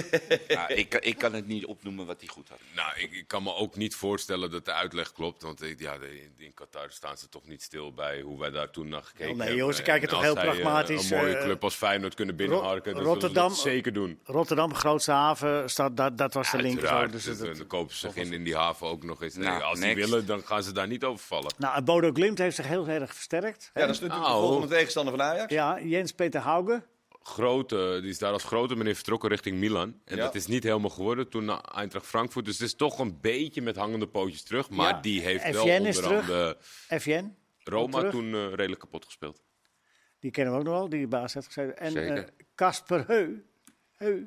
Ja, ik, ik kan het niet opnoemen wat hij goed had. Nou, ik, ik kan me ook niet voorstellen dat de uitleg klopt. Want ja, in Qatar staan ze toch niet stil bij hoe wij daar toen naar gekeken hebben. Oh nee, joh, ze kijken toch heel pragmatisch. Een mooie club als Feyenoord kunnen binnenharken. Ro- Rotterdam, dat zeker doen. Rotterdam, grootste haven, staat, dat, dat was ja, de linker. Dus dat, dan kopen ze zich in, in die haven ook nog eens. Nou, als ze willen, dan gaan ze daar niet overvallen. Nou, Bodo Glimt heeft zich heel erg versterkt. Ja, dat is natuurlijk de volgende tegenstander van Ajax. Ja, Jens-Peter Hauge. Grote, die is daar als grote meneer vertrokken richting Milan. En ja. dat is niet helemaal geworden toen naar Eintracht Frankfurt. Dus het is toch een beetje met hangende pootjes terug. Maar ja. die heeft F N wel onder andere... F N Roma toen uh, redelijk kapot gespeeld. Die kennen we ook nog wel, die baas heeft gezeten. En Casper uh, Heu. Heu.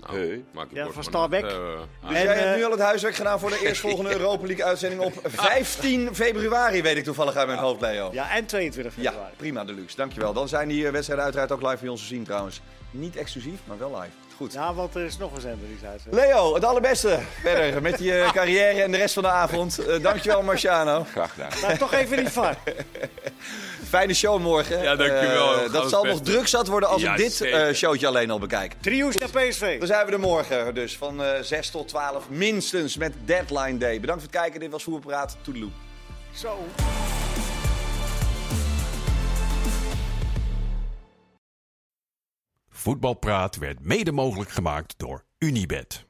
Nou, Heu. Maak ja, van Stalbeck. Uh, dus jij uh, hebt nu al het huiswerk gedaan voor de eerstvolgende Europa League-uitzending op vijftien februari, weet ik toevallig uit mijn hoofd, Leo. Ja, en tweeëntwintig februari. Ja, prima, deluxe. Dankjewel. Dan zijn die wedstrijden uiteraard ook live bij ons te zien trouwens. Niet exclusief, maar wel live. Goed. Ja, want er is nog een zender die uit. Leo, het allerbeste verder met je uh, carrière en de rest van de avond. Uh, dankjewel, Marciano. Graag gedaan. Nou, toch even die V A R. Fijne show morgen. Ja, dankjewel. Uh, dat zal best nog druk zat worden als ja, ik dit uh, showtje alleen al bekijk. Driehoes naar P S V. Dan zijn we er morgen dus van uh, zes tot twaalf minstens met Deadline Day. Bedankt voor het kijken. Dit was Voetbalpraat. Toedeloe. Zo. Voetbalpraat werd mede mogelijk gemaakt door Unibet.